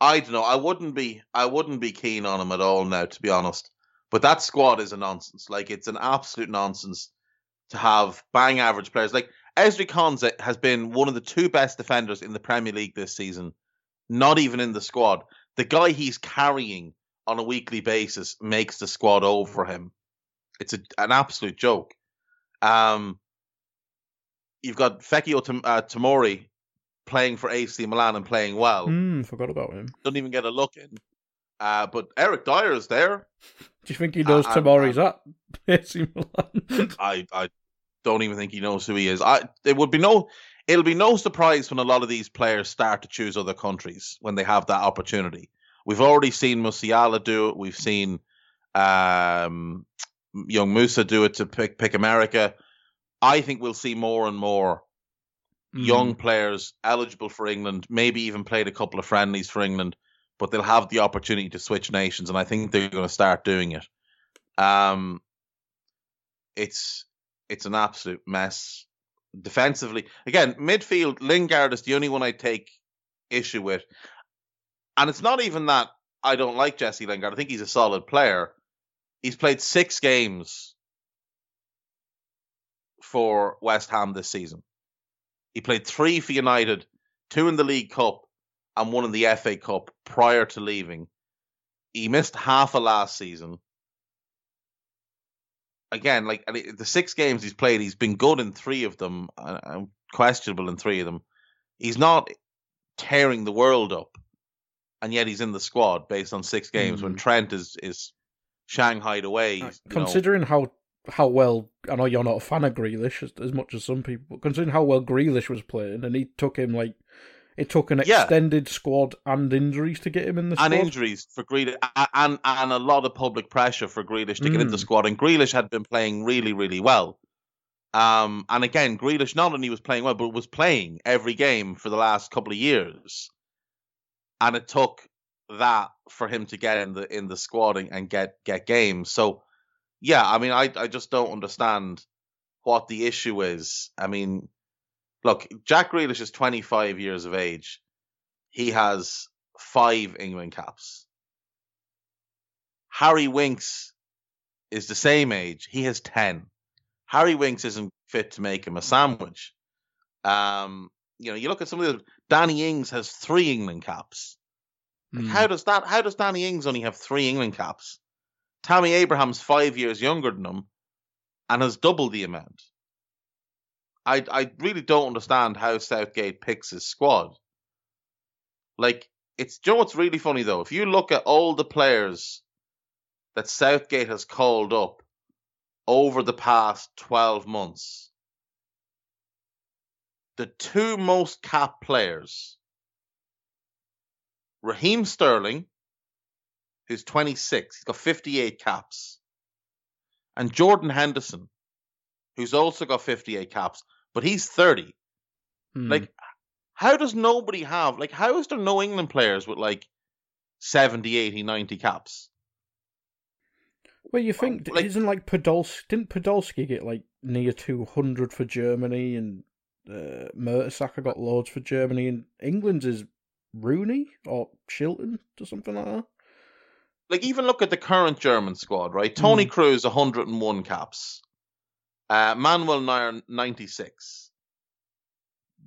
I don't know. I wouldn't be I wouldn't be keen on him at all now, to be honest. But that squad is a nonsense. Like, it's an absolute nonsense to have bang average players. Like, Ezri Konsa has been one of the two best defenders in the Premier League this season. Not even in the squad. The guy he's carrying on a weekly basis makes the squad over him. It's a, an absolute joke. Um, you've got Fekio Tom, uh, Tomori playing for A C Milan and playing well. Mm, forgot about him. Doesn't even get a look in. Uh, but Eric Dyer is there. Do you think he knows uh, Tomori's uh, at A C Milan? I, I don't even think he knows who he is. I it would be no it'll be no surprise when a lot of these players start to choose other countries when they have that opportunity. We've already seen Musiala do it. We've seen um, Young Musa do it to pick pick America. I think we'll see more and more mm. young players eligible for England, maybe even played a couple of friendlies for England, but they'll have the opportunity to switch nations, and I think they're going to start doing it. Um, it's it's an absolute mess. Defensively, again, midfield, Lingard is the only one I take issue with. And it's not even that I don't like Jesse Lingard. I think he's a solid player. He's played six games for West Ham this season. He played three for United, two in the League Cup, and one in the F A Cup prior to leaving. He missed half of last season. Again, like the six games he's played, he's been good in three of them, and questionable in three of them. He's not tearing the world up. And yet he's in the squad based on six games mm. when Trent is, is shanghaied away. Considering know. how how well, I know you're not a fan of Grealish as, as much as some people, but considering how well Grealish was playing, and he took him like, it took an yeah. extended squad and injuries to get him in the squad. And injuries for Grealish, and, and a lot of public pressure for Grealish to mm. get in the squad. And Grealish had been playing really, really well. Um, and again, Grealish not only was playing well, but was playing every game for the last couple of years. And it took that for him to get in the in the squad and get, get games. So, yeah, I mean, I, I just don't understand what the issue is. I mean, look, Jack Grealish is twenty-five years of age. He has five England caps. Harry Winks is the same age. He has ten. Harry Winks isn't fit to make him a sandwich. Um, you know, you look at some of the... Danny Ings has three England caps. Like mm. How does that? How does Danny Ings only have three England caps? Tammy Abraham's five years younger than him, and has double the amount. I I really don't understand how Southgate picks his squad. Like it's, do you know what's really funny though? If you look at all the players that Southgate has called up over the past twelve months. The two most capped players, Raheem Sterling, who's twenty-six, he's got fifty-eight caps, and Jordan Henderson, who's also got fifty-eight caps, but he's thirty. Hmm. Like, how does nobody have, like, how is there no England players with, like, seventy, eighty, ninety caps. Well, you think, like, isn't like Podolski, didn't Podolski get like near two hundred for Germany, and uh, Mertesacker got loads for Germany, and England's is Rooney or Shilton or something like that? Like, even look at the current German squad, right? Tony mm. Cruz, one hundred and one caps. Uh, Manuel Neuer, ninety-six.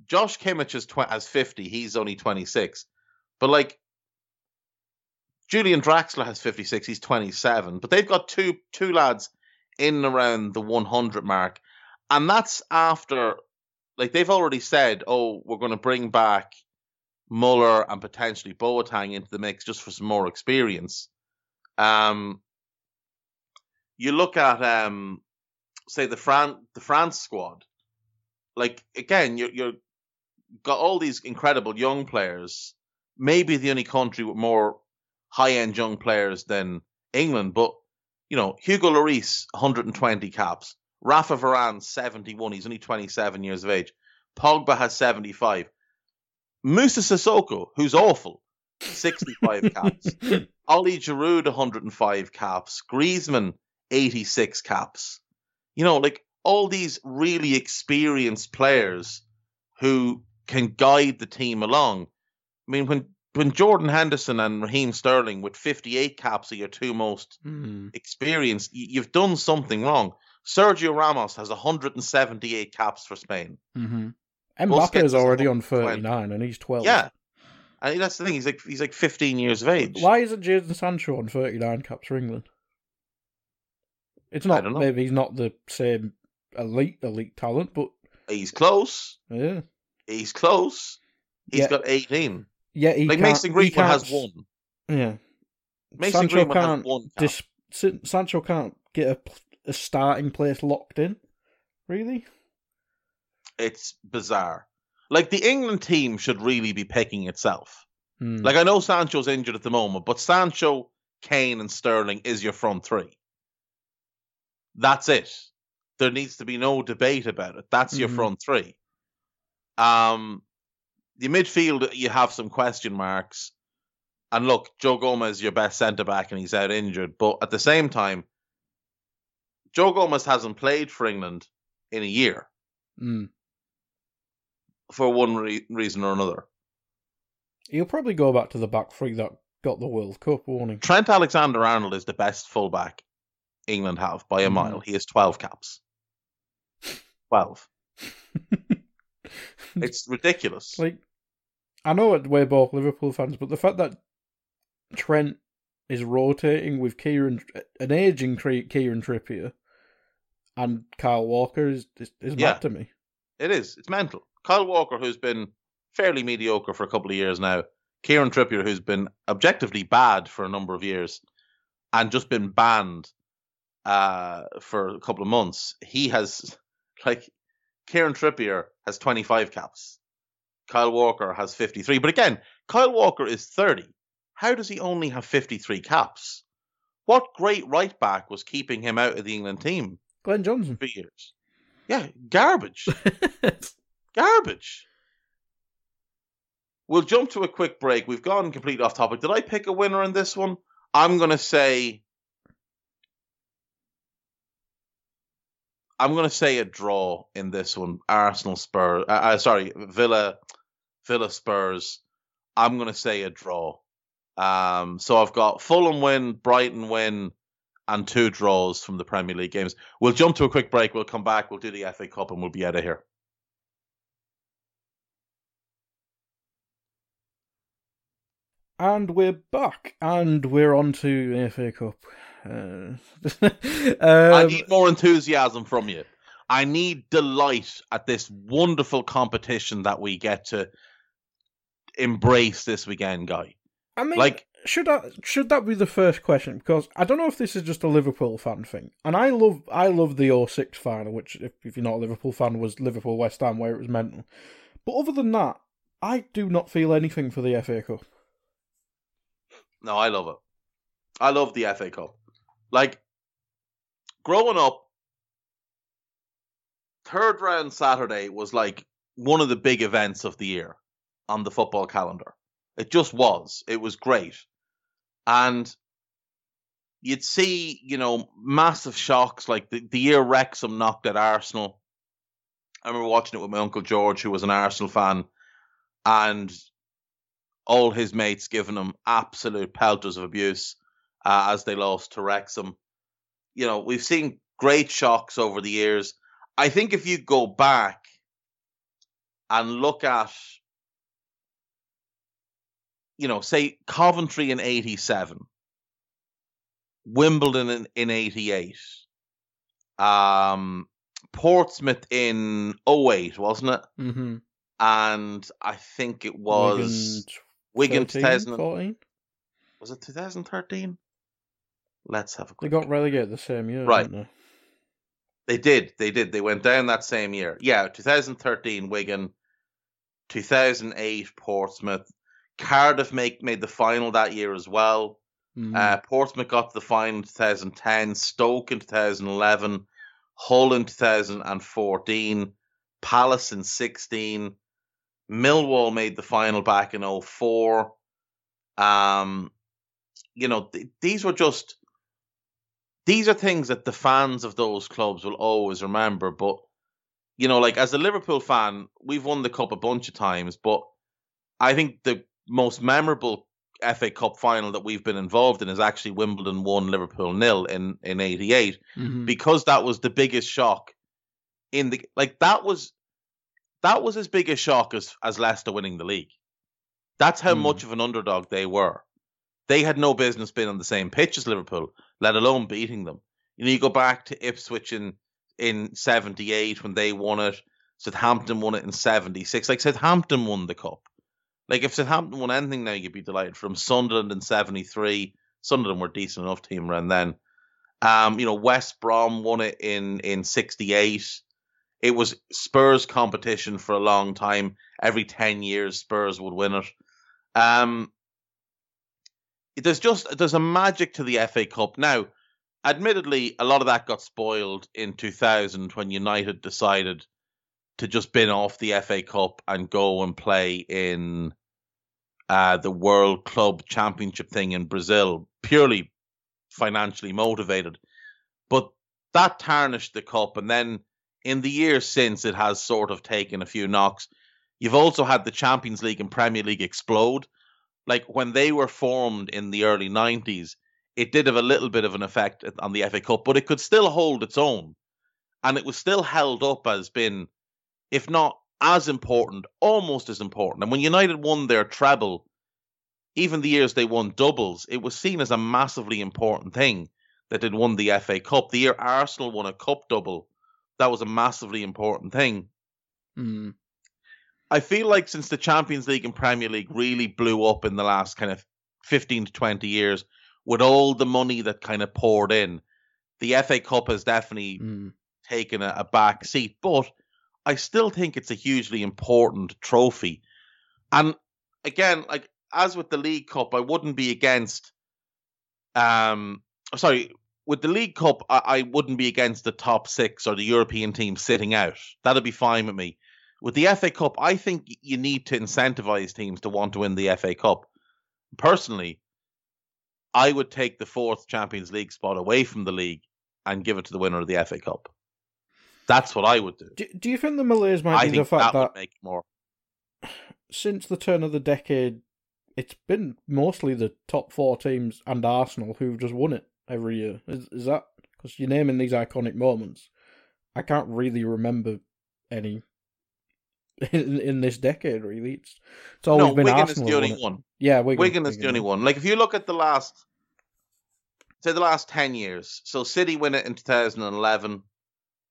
Josh Kimmich is tw- has fifty. He's only twenty-six. But, like, Julian Draxler has fifty-six. He's twenty-seven. But they've got two two lads in and around the one hundred mark. And that's after, like, they've already said, oh, we're going to bring back Muller and potentially Boateng into the mix just for some more experience. Um, you look at, um, say, the, Fran- the France squad. Like, again, you're, you're got all these incredible young players. Maybe the only country with more high-end young players than England, but, you know, Hugo Lloris, one hundred and twenty caps. Rafa Varane, seventy-one. He's only twenty-seven years of age. Pogba has seventy-five. Moussa Sissoko, who's awful, sixty-five caps. Oli Giroud, one hundred and five caps. Griezmann, eighty-six caps. You know, like, all these really experienced players who can guide the team along. I mean, when, when Jordan Henderson and Raheem Sterling with fifty-eight caps are your two most mm. experienced, you've done something wrong. Sergio Ramos has one hundred and seventy-eight caps for Spain. Mm-hmm. Mbappe is already on thirty-nine, and he's twelve. Yeah, and that's the thing. He's like he's like fifteen years of age. Why isn't Jadon Sancho on thirty-nine caps for England? It's not. Maybe he's not the same elite elite talent, but he's close. Yeah, he's close. He's yeah. got eighteen. Yeah, he like can't, Mason Greenwood has one. Yeah, Mason Sancho Greenwood can't has one cap. Dis- Sancho can't get a, a starting place locked in. Really, it's bizarre. Like, the England team should really be picking itself. Mm. Like, I know Sancho's injured at the moment, but Sancho, Kane, and Sterling is your front three. That's it. There needs to be no debate about it. That's mm-hmm. your front three. Um, the midfield, you have some question marks. And look, Joe Gomez is your best centre-back and he's out injured. But at the same time, Joe Gomez hasn't played for England in a year. Mm. For one re- reason or another. He'll probably go back to the back three that got the World Cup, won't he? Trent Alexander-Arnold is the best fullback England have by a mile. He has twelve caps. twelve. It's ridiculous. Like, I know we're both Liverpool fans, but the fact that Trent is rotating with Kieran, an aging Kieran Trippier and Kyle Walker is is, is yeah, mad to me. It is. It's mental. Kyle Walker, who's been fairly mediocre for a couple of years now. Kieran Trippier, who's been objectively bad for a number of years and just been banned uh, for a couple of months. He has, like, Kieran Trippier has twenty-five caps. Kyle Walker has fifty-three. But again, Kyle Walker is thirty. How does he only have fifty-three caps? What great right back was keeping him out of the England team? Glenn Johnson. For years. Yeah, garbage. Garbage. We'll jump to a quick break. We've gone completely off topic. Did I pick a winner in this one? I'm going to say... I'm going to say a draw in this one. Arsenal Spurs... Uh, uh, sorry, Villa Villa Spurs. I'm going to say a draw. Um, so I've got Fulham win, Brighton win, and two draws from the Premier League games. We'll jump to a quick break. We'll come back. We'll do the F A Cup and we'll be out of here. And we're back, and we're on to the F A Cup. Uh, um, I need more enthusiasm from you. I need delight at this wonderful competition that we get to embrace this weekend, Guy. I mean, like, should I, should that be the first question? Because I don't know if this is just a Liverpool fan thing. And I love I love the oh six final, which, if, if you're not a Liverpool fan, was Liverpool-West Ham, where it was mental. But other than that, I do not feel anything for the F A Cup. No, I love it. I love the F A Cup. Like, growing up, third round Saturday was like one of the big events of the year on the football calendar. It just was. It was great. And you'd see, you know, massive shocks, like the, the year Wrexham knocked out Arsenal. I remember watching it with my Uncle George, who was an Arsenal fan, and all his mates giving him absolute pelters of abuse uh, as they lost to Wrexham. You know, we've seen great shocks over the years. I think if you go back and look at, you know, say Coventry in eighty-seven, Wimbledon in, in eighty-eight, um, Portsmouth in oh eight, wasn't it? Mm-hmm. And I think it was Wigan, twenty fourteen? Was it twenty thirteen? Let's have a quick. They got relegated the same year, right? Didn't they? they did. They did. They went down that same year. Yeah, twenty thirteen Wigan, two thousand eight Portsmouth. Cardiff make, made the final that year as well. Mm-hmm. Uh, Portsmouth got to the final in two thousand ten, Stoke in two thousand eleven, Hull in two thousand fourteen, Palace in sixteen, Millwall made the final back in oh four. Um, you know, th- these were just... These are things that the fans of those clubs will always remember. But, you know, like as a Liverpool fan, we've won the Cup a bunch of times. But I think the most memorable F A Cup final that we've been involved in is actually Wimbledon one, Liverpool nil in, in eighty-eight. Mm-hmm. Because that was the biggest shock in the... Like that was that was as big a shock as, as Leicester winning the league. That's how mm. much of an underdog they were. They had no business being on the same pitch as Liverpool, let alone beating them. You know, you go back to Ipswich in in seventy-eight when they won it. Southampton won it in seventy-six. Like, Southampton won the cup. Like, if Southampton won anything now, you'd be delighted. From Sunderland in seventy-three. Sunderland were a decent enough team around then. Um, you know, West Brom won it in, in sixty-eight. It was Spurs competition for a long time. Every ten years, Spurs would win it. Um... There's just there's a magic to the F A Cup. Now, admittedly, a lot of that got spoiled in two thousand when United decided to just bin off the F A Cup and go and play in uh, the World Club Championship thing in Brazil, purely financially motivated. But that tarnished the cup. And then in the years since, it has sort of taken a few knocks. You've also had the Champions League and Premier League explode. Like, when they were formed in the early nineties, it did have a little bit of an effect on the F A Cup, but it could still hold its own. And it was still held up as being, if not as important, almost as important. And when United won their treble, even the years they won doubles, it was seen as a massively important thing that they'd won the F A Cup. The year Arsenal won a cup double, that was a massively important thing. Mm. I feel like since the Champions League and Premier League really blew up in the last kind of fifteen to twenty years, with all the money that kind of poured in, the F A Cup has definitely mm. taken a, a back seat. But I still think it's a hugely important trophy. And again, like as with the League Cup, I wouldn't be against... Um, sorry, with the League Cup, I, I wouldn't be against the top six or the European team sitting out. That'd be fine with me. With the F A Cup, I think you need to incentivize teams to want to win the F A Cup. Personally, I would take the fourth Champions League spot away from the league and give it to the winner of the F A Cup. That's what I would do. Do, do you think the malaise might I be the fact that, that would make more? Since the turn of the decade, it's been mostly the top four teams and Arsenal who've just won it every year? Is, is that because you're naming these iconic moments? I can't really remember any. In, in this decade, really, it's, it's always no, been Wigan Arsenal. Is the only one. one. Yeah, Wigan, Wigan is Wigan. the only one. Like if you look at the last, say the last ten years. So City win it in two thousand eleven.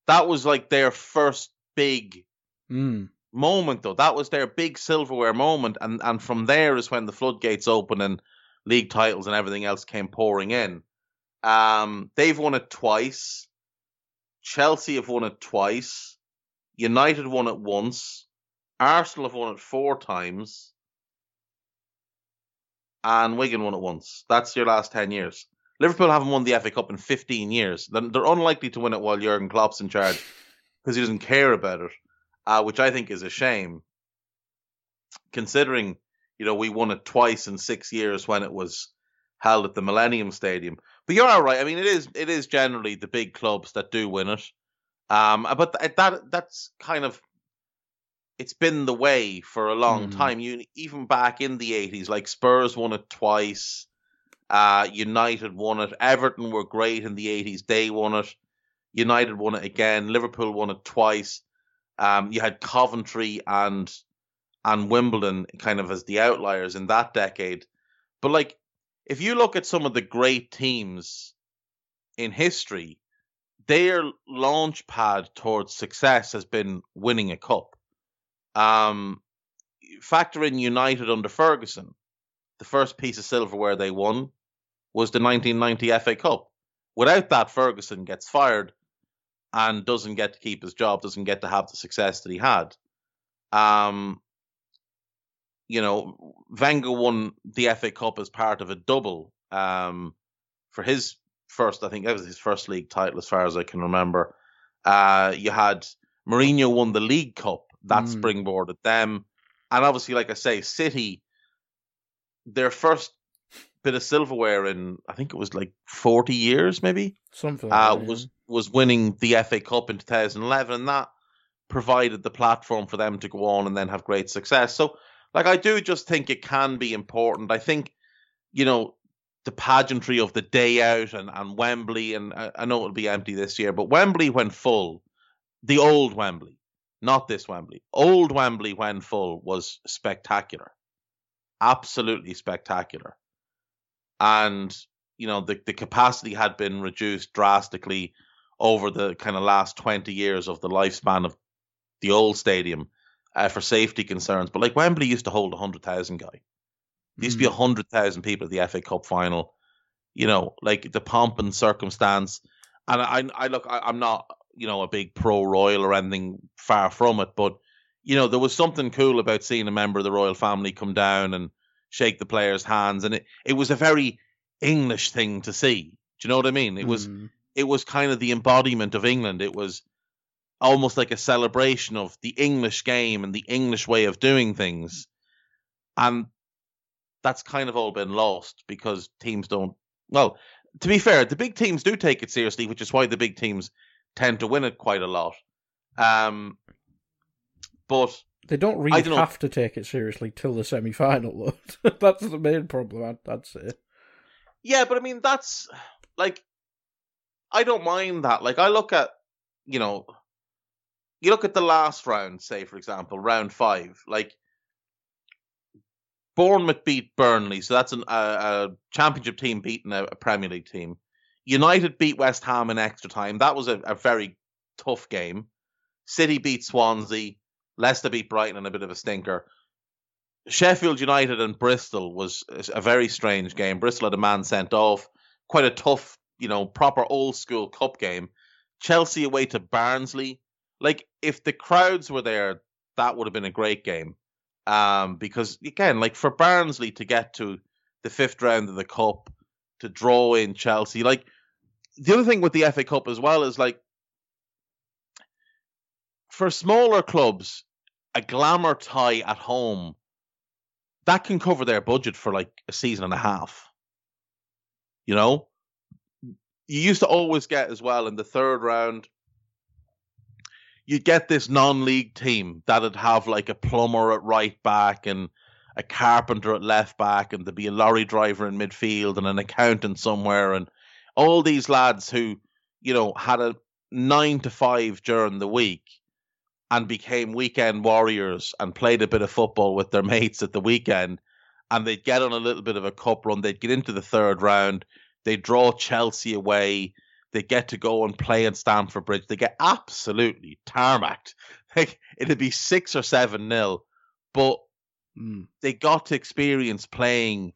That was like their first big mm. moment, though. That was their big silverware moment, and and from there is when the floodgates opened and league titles and everything else came pouring in. Um, they've won it twice. Chelsea have won it twice. United won it once. Arsenal have won it four times, and Wigan won it once. That's your last ten years. Liverpool haven't won the F A Cup in fifteen years. They're unlikely to win it while Jurgen Klopp's in charge because he doesn't care about it, uh, which I think is a shame. Considering, you know, we won it twice in six years when it was held at the Millennium Stadium. But you're all right. I mean, it is it is generally the big clubs that do win it. Um, but th- that that's kind of it's been the way for a long mm. time. You even back in the eighties, like Spurs won it twice. Uh, United won it. Everton were great in the eighties. They won it. United won it again. Liverpool won it twice. Um, you had Coventry and and Wimbledon kind of as the outliers in that decade. But like, if you look at some of the great teams in history, their launch pad towards success has been winning a cup. Um, factor in United under Ferguson. The first piece of silverware they won was the nineteen ninety F A Cup. Without that, Ferguson gets fired and doesn't get to keep his job, doesn't get to have the success that he had. Um, you know, Wenger won the F A Cup as part of a double um, for his first, I think that was his first league title as far as I can remember. Uh, you had Mourinho won the League Cup, that mm. springboarded them. And obviously, like I say, City, their first bit of silverware in, I think it was like forty years, maybe something, uh, yeah. was was winning the F A Cup in two thousand eleven, and that provided the platform for them to go on and then have great success. So, like, I do just think it can be important. I think, you know, the pageantry of the day out and, and Wembley, and I, I know it'll be empty this year, but Wembley went full. The old Wembley, not this Wembley. Old Wembley when full was spectacular. Absolutely spectacular. And, you know, the, the capacity had been reduced drastically over the kind of last twenty years of the lifespan of the old stadium uh, for safety concerns. But like Wembley used to hold one hundred thousand guy. There used mm. to be one hundred thousand people at the F A Cup final. You know, like the pomp and circumstance. And I, I look, I, I'm not, you know, a big pro-royal or anything, far from it, but you know, there was something cool about seeing a member of the royal family come down and shake the players' hands. And it, it was a very English thing to see. Do you know what I mean? It mm-hmm. was it was kind of the embodiment of England. It was almost like a celebration of the English game and the English way of doing things. And that's kind of all been lost because teams don't... Well, to be fair, the big teams do take it seriously, which is why the big teams tend to win it quite a lot. Um... But they don't really don't have to take it seriously till the semi-final, though. That's the main problem, I'd, I'd say. Yeah, but I mean, that's, like, I don't mind that. Like, I look at, you know, you look at the last round, say, for example, round five. Like, Bournemouth beat Burnley, so that's an, a, a championship team beating a, a Premier League team. United beat West Ham in extra time. That was a, a very tough game. City beat Swansea. Leicester beat Brighton in a bit of a stinker. Sheffield United and Bristol was a very strange game. Bristol had a man sent off. Quite a tough, you know, proper old school cup game. Chelsea away to Barnsley. Like, if the crowds were there, that would have been a great game. Um, because, again, like, for Barnsley to get to the fifth round of the cup, to draw in Chelsea. Like, the other thing with the F A Cup as well is, like, for smaller clubs, a glamour tie at home, that can cover their budget for like a season and a half. You know? You used to always get as well in the third round, you'd get this non-league team that'd have like a plumber at right back and a carpenter at left back and there'd be a lorry driver in midfield and an accountant somewhere and all these lads who, you know, had a nine to five during the week and became weekend warriors and played a bit of football with their mates at the weekend, and they'd get on a little bit of a cup run, they'd get into the third round, they'd draw Chelsea away, they'd get to go and play at Stamford Bridge, they get absolutely tarmacked. Like, it'd be six or seven nil, but mm. they got to experience playing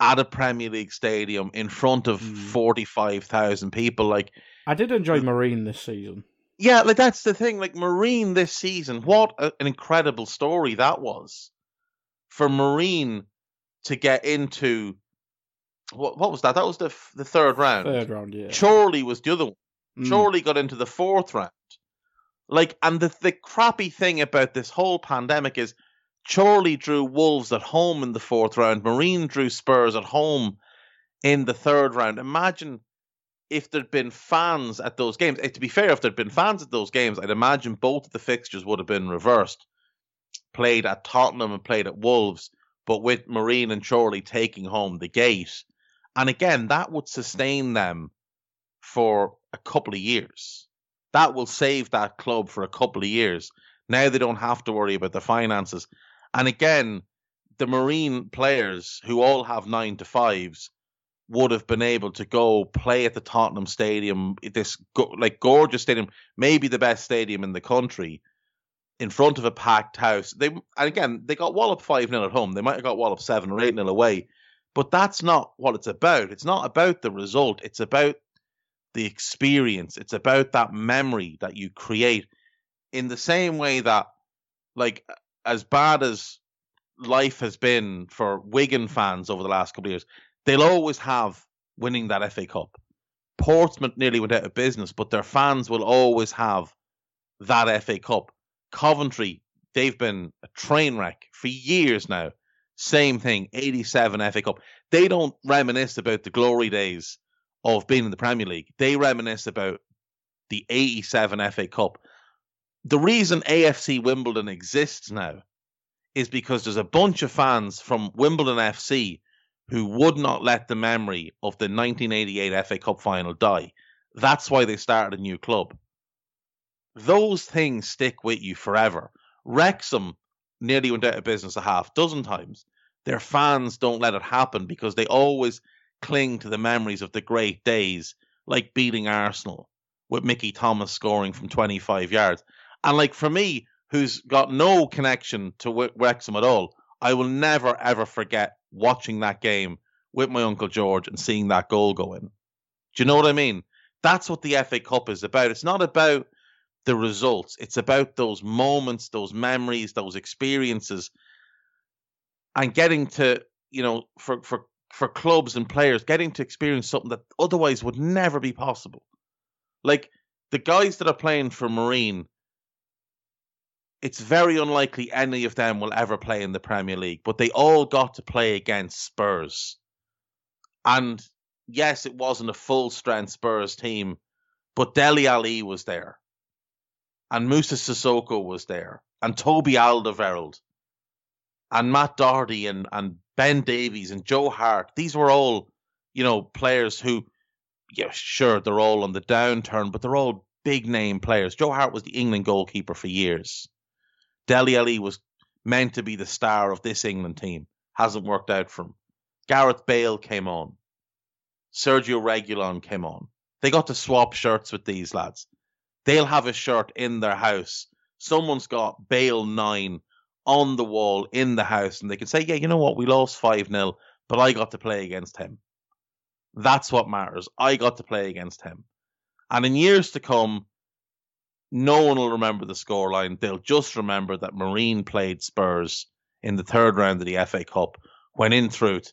at a Premier League stadium in front of mm. forty-five thousand people. Like, I did enjoy Marine this season. Yeah, like that's the thing. Like Marine this season, what a, an incredible story that was for Marine to get into. What, what was that? That was the the third round. Third round, yeah. Chorley was the other one. Mm. Chorley got into the fourth round. Like, and the the crappy thing about this whole pandemic is, Chorley drew Wolves at home in the fourth round. Marine drew Spurs at home in the third round. Imagine if there'd been fans at those games. To be fair, if there'd been fans at those games, I'd imagine both of the fixtures would have been reversed. Played at Tottenham and played at Wolves, but with Marine and Chorley taking home the gate. And again, that would sustain them for a couple of years. That will save that club for a couple of years. Now they don't have to worry about the finances. And again, the Marine players who all have nine to fives would have been able to go play at the Tottenham Stadium, this go- like gorgeous stadium, maybe the best stadium in the country, in front of a packed house. They and again, they got Wallop five nil at home. They might have got Wallop seven or eight nil away. But that's not what it's about. It's not about the result. It's about the experience. It's about that memory that you create. In the same way that, like, as bad as life has been for Wigan fans over the last couple of years, they'll always have winning that F A Cup. Portsmouth nearly went out of business, but their fans will always have that F A Cup. Coventry, they've been a train wreck for years now. Same thing, eighty-seven F A Cup. They don't reminisce about the glory days of being in the Premier League. They reminisce about the eighty-seven F A Cup. The reason A F C Wimbledon exists now is because there's a bunch of fans from Wimbledon F C who would not let the memory of the nineteen eighty-eight F A Cup final die. That's why they started a new club. Those things stick with you forever. Wrexham nearly went out of business a half dozen times. Their fans don't let it happen because they always cling to the memories of the great days, like beating Arsenal with Mickey Thomas scoring from twenty-five yards. And like for me, who's got no connection to Wrexham at all, I will never, ever forget watching that game with my Uncle George and seeing that goal go in. Do you know what I mean? That's what the F A Cup is about. It's not about the results. It's about those moments, those memories, those experiences, and getting to, you know, for, for, for clubs and players, getting to experience something that otherwise would never be possible. Like the guys that are playing for Marine, it's very unlikely any of them will ever play in the Premier League, but they all got to play against Spurs. And yes, it wasn't a full-strength Spurs team, but Dele Alli was there. And Moussa Sissoko was there. And Toby Alderweireld. And Matt Doherty and, and Ben Davies and Joe Hart. These were all, you know, players who, yeah, sure, they're all on the downturn, but they're all big-name players. Joe Hart was the England goalkeeper for years. Dele Alli was meant to be the star of this England team. Hasn't worked out for him. Gareth Bale came on. Sergio Reguilon came on. They got to swap shirts with these lads. They'll have a shirt in their house. Someone's got Bale nine on the wall in the house, and they can say, yeah, you know what? We lost five nil, but I got to play against him. That's what matters. I got to play against him. And in years to come, no one will remember the scoreline. They'll just remember that Marine played Spurs in the third round of the F A Cup, when in truth,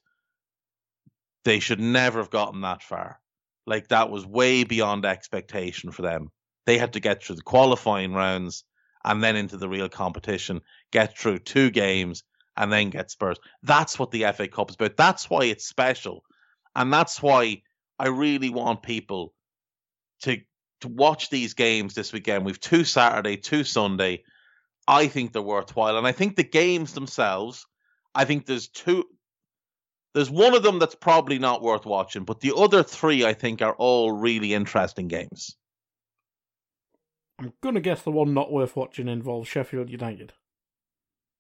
they should never have gotten that far. Like, that was way beyond expectation for them. They had to get through the qualifying rounds and then into the real competition, get through two games and then get Spurs. That's what the F A Cup is about. That's why it's special. And that's why I really want people to to watch these games this weekend. We've two Saturday, two Sunday. I think they're worthwhile. And I think the games themselves, I think there's two. There's one of them that's probably not worth watching, but the other three, I think, are all really interesting games. I'm going to guess the one not worth watching involves Sheffield United.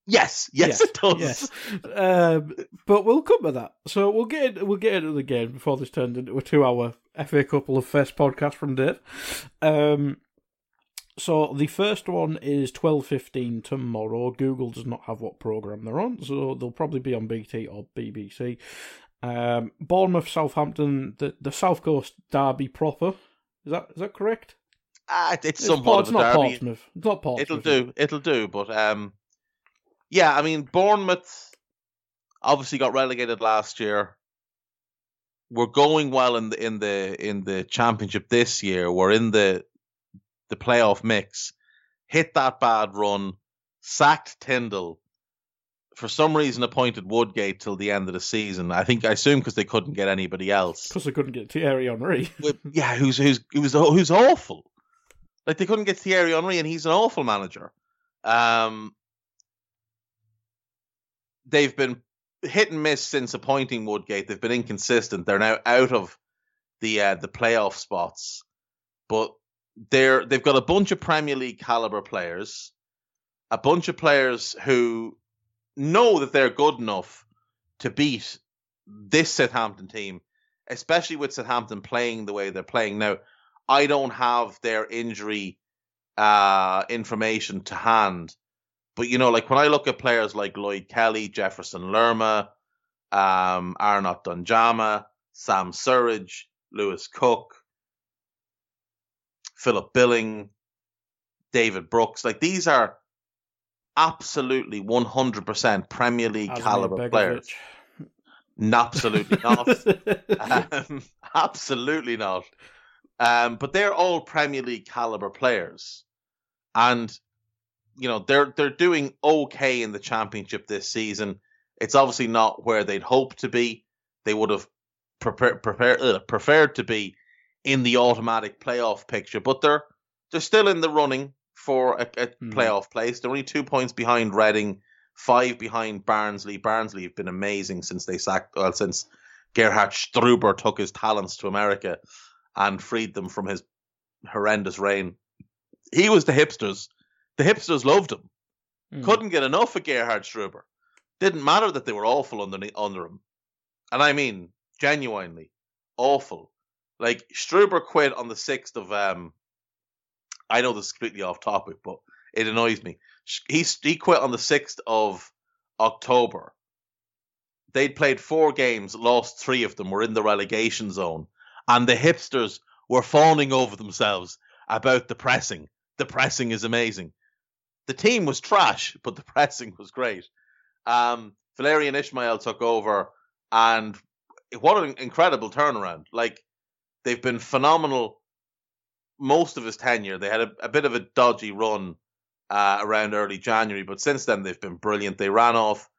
Yes, yes, yes it does. Yes. um, but we'll come to that. So we'll get we'll get into the game before this turns into a two-hour F A Cup Love Fest podcast from Dave. Um, so the first one is twelve fifteen tomorrow. Google does not have what programme they're on, so they'll probably be on B T or B B C. Um, Bournemouth, Southampton, the, the South Coast derby proper. Is that is that correct? Uh, it's, it's somewhat Port, of a it's not derby. Portsmouth. It's not Portsmouth. It'll do. It'll do. But um, yeah, I mean, Bournemouth obviously got relegated last year. We're going well in the in the in the championship this year. We're in the the playoff mix. Hit that bad run, sacked Tyndall, for some reason appointed Woodgate till the end of the season. I think I assume because they couldn't get anybody else. Because they couldn't get Thierry Henry. Yeah, who's who's who's who's awful. Like, they couldn't get Thierry Henry, and he's an awful manager. Um, they've been hit and miss since appointing Woodgate. They've been inconsistent. They're now out of the uh, the playoff spots, but they're they've got a bunch of Premier League caliber players, a bunch of players who know that they're good enough to beat this Southampton team, especially with Southampton playing the way they're playing. Now, I don't have their injury uh, information to hand, but, you know, like when I look at players like Lloyd Kelly, Jefferson Lerma, um, Arnott Dunjama, Sam Surridge, Lewis Cook, Philip Billing, David Brooks, like these are absolutely one hundred percent Premier League Asmir caliber Begovic. Players. Absolutely not. um, absolutely not. Um, but they're all Premier League caliber players, and you know they're they're doing okay in the Championship this season. It's obviously not where they'd hoped to be. They would have prepared prepared uh, preferred to be in the automatic playoff picture, but they're they're still in the running for a, a mm. playoff place. They're only two points behind Reading, five behind Barnsley. Barnsley have been amazing since they sacked, well, since Gerhard Struber took his talents to America and freed them from his horrendous reign. He was the hipsters. The hipsters loved him. Mm. Couldn't get enough of Gerhard Struber. Didn't matter that they were awful under, under him. And I mean, genuinely, awful. Like, Struber quit on the sixth of... Um, I know this is completely off topic, but it annoys me. He, he quit on the sixth of October. They'd played four games, lost three of them, were in the relegation zone. And the hipsters were fawning over themselves about the pressing. The pressing is amazing. The team was trash, but the pressing was great. Um, Valerian Ismail took over, and what an incredible turnaround. Like, they've been phenomenal most of his tenure. They had a, a bit of a dodgy run uh, around early January, but since then they've been brilliant. They ran off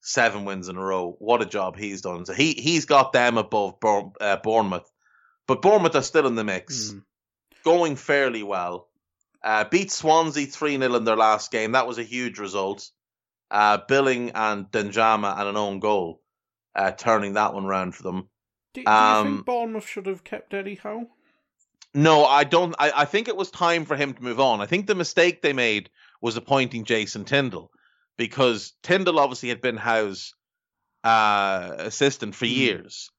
seven wins in a row. What a job he's done. So he, he's got them above Bour- uh, Bournemouth. But Bournemouth are still in the mix, mm. going fairly well. Uh, beat Swansea three nil in their last game. That was a huge result. Uh, Billing and Danjama and an own goal, uh, turning that one round for them. Do, do um, you think Bournemouth should have kept Eddie Howe? No, I don't. I, I think it was time for him to move on. I think the mistake they made was appointing Jason Tyndall, because Tyndall obviously had been Howe's uh, assistant for mm. years.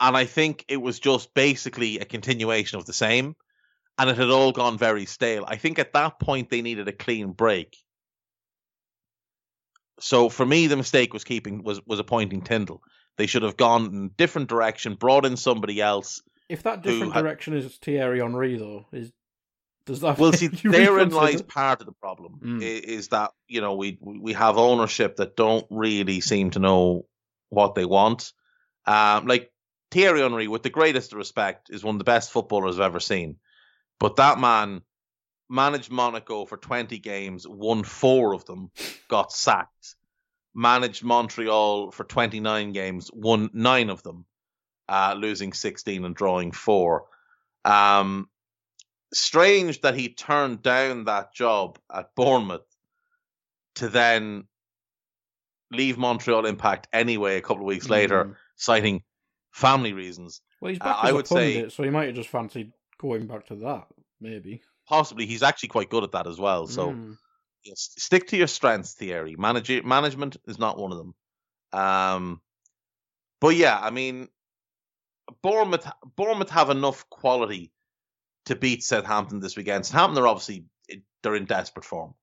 And I think it was just basically a continuation of the same, and it had all gone very stale. I think at that point they needed a clean break. So for me, the mistake was keeping was, was appointing Tyndall. They should have gone in a different direction, brought in somebody else. If that different direction had... is Thierry Henry, though, is does that? Well, see, therein lies part of the problem mm. is that you know we we have ownership that don't really seem to know what they want, um, like. Thierry Henry, with the greatest respect, is one of the best footballers I've ever seen. But that man managed Monaco for twenty games, won four of them, got sacked. Managed Montreal for twenty-nine games, won nine of them, uh, losing sixteen and drawing four. Um, strange that he turned down that job at Bournemouth to then leave Montreal Impact anyway a couple of weeks mm. later, citing family reasons. Well, he's back uh, as I would a pundit, say, so he might have just fancied going back to that, maybe. Possibly. He's actually quite good at that as well. So mm. yes, stick to your strengths, Thierry. Manage- management is not one of them. Um, but yeah, I mean, Bournemouth, Bournemouth have enough quality to beat Southampton this weekend. Southampton are obviously they're in desperate form.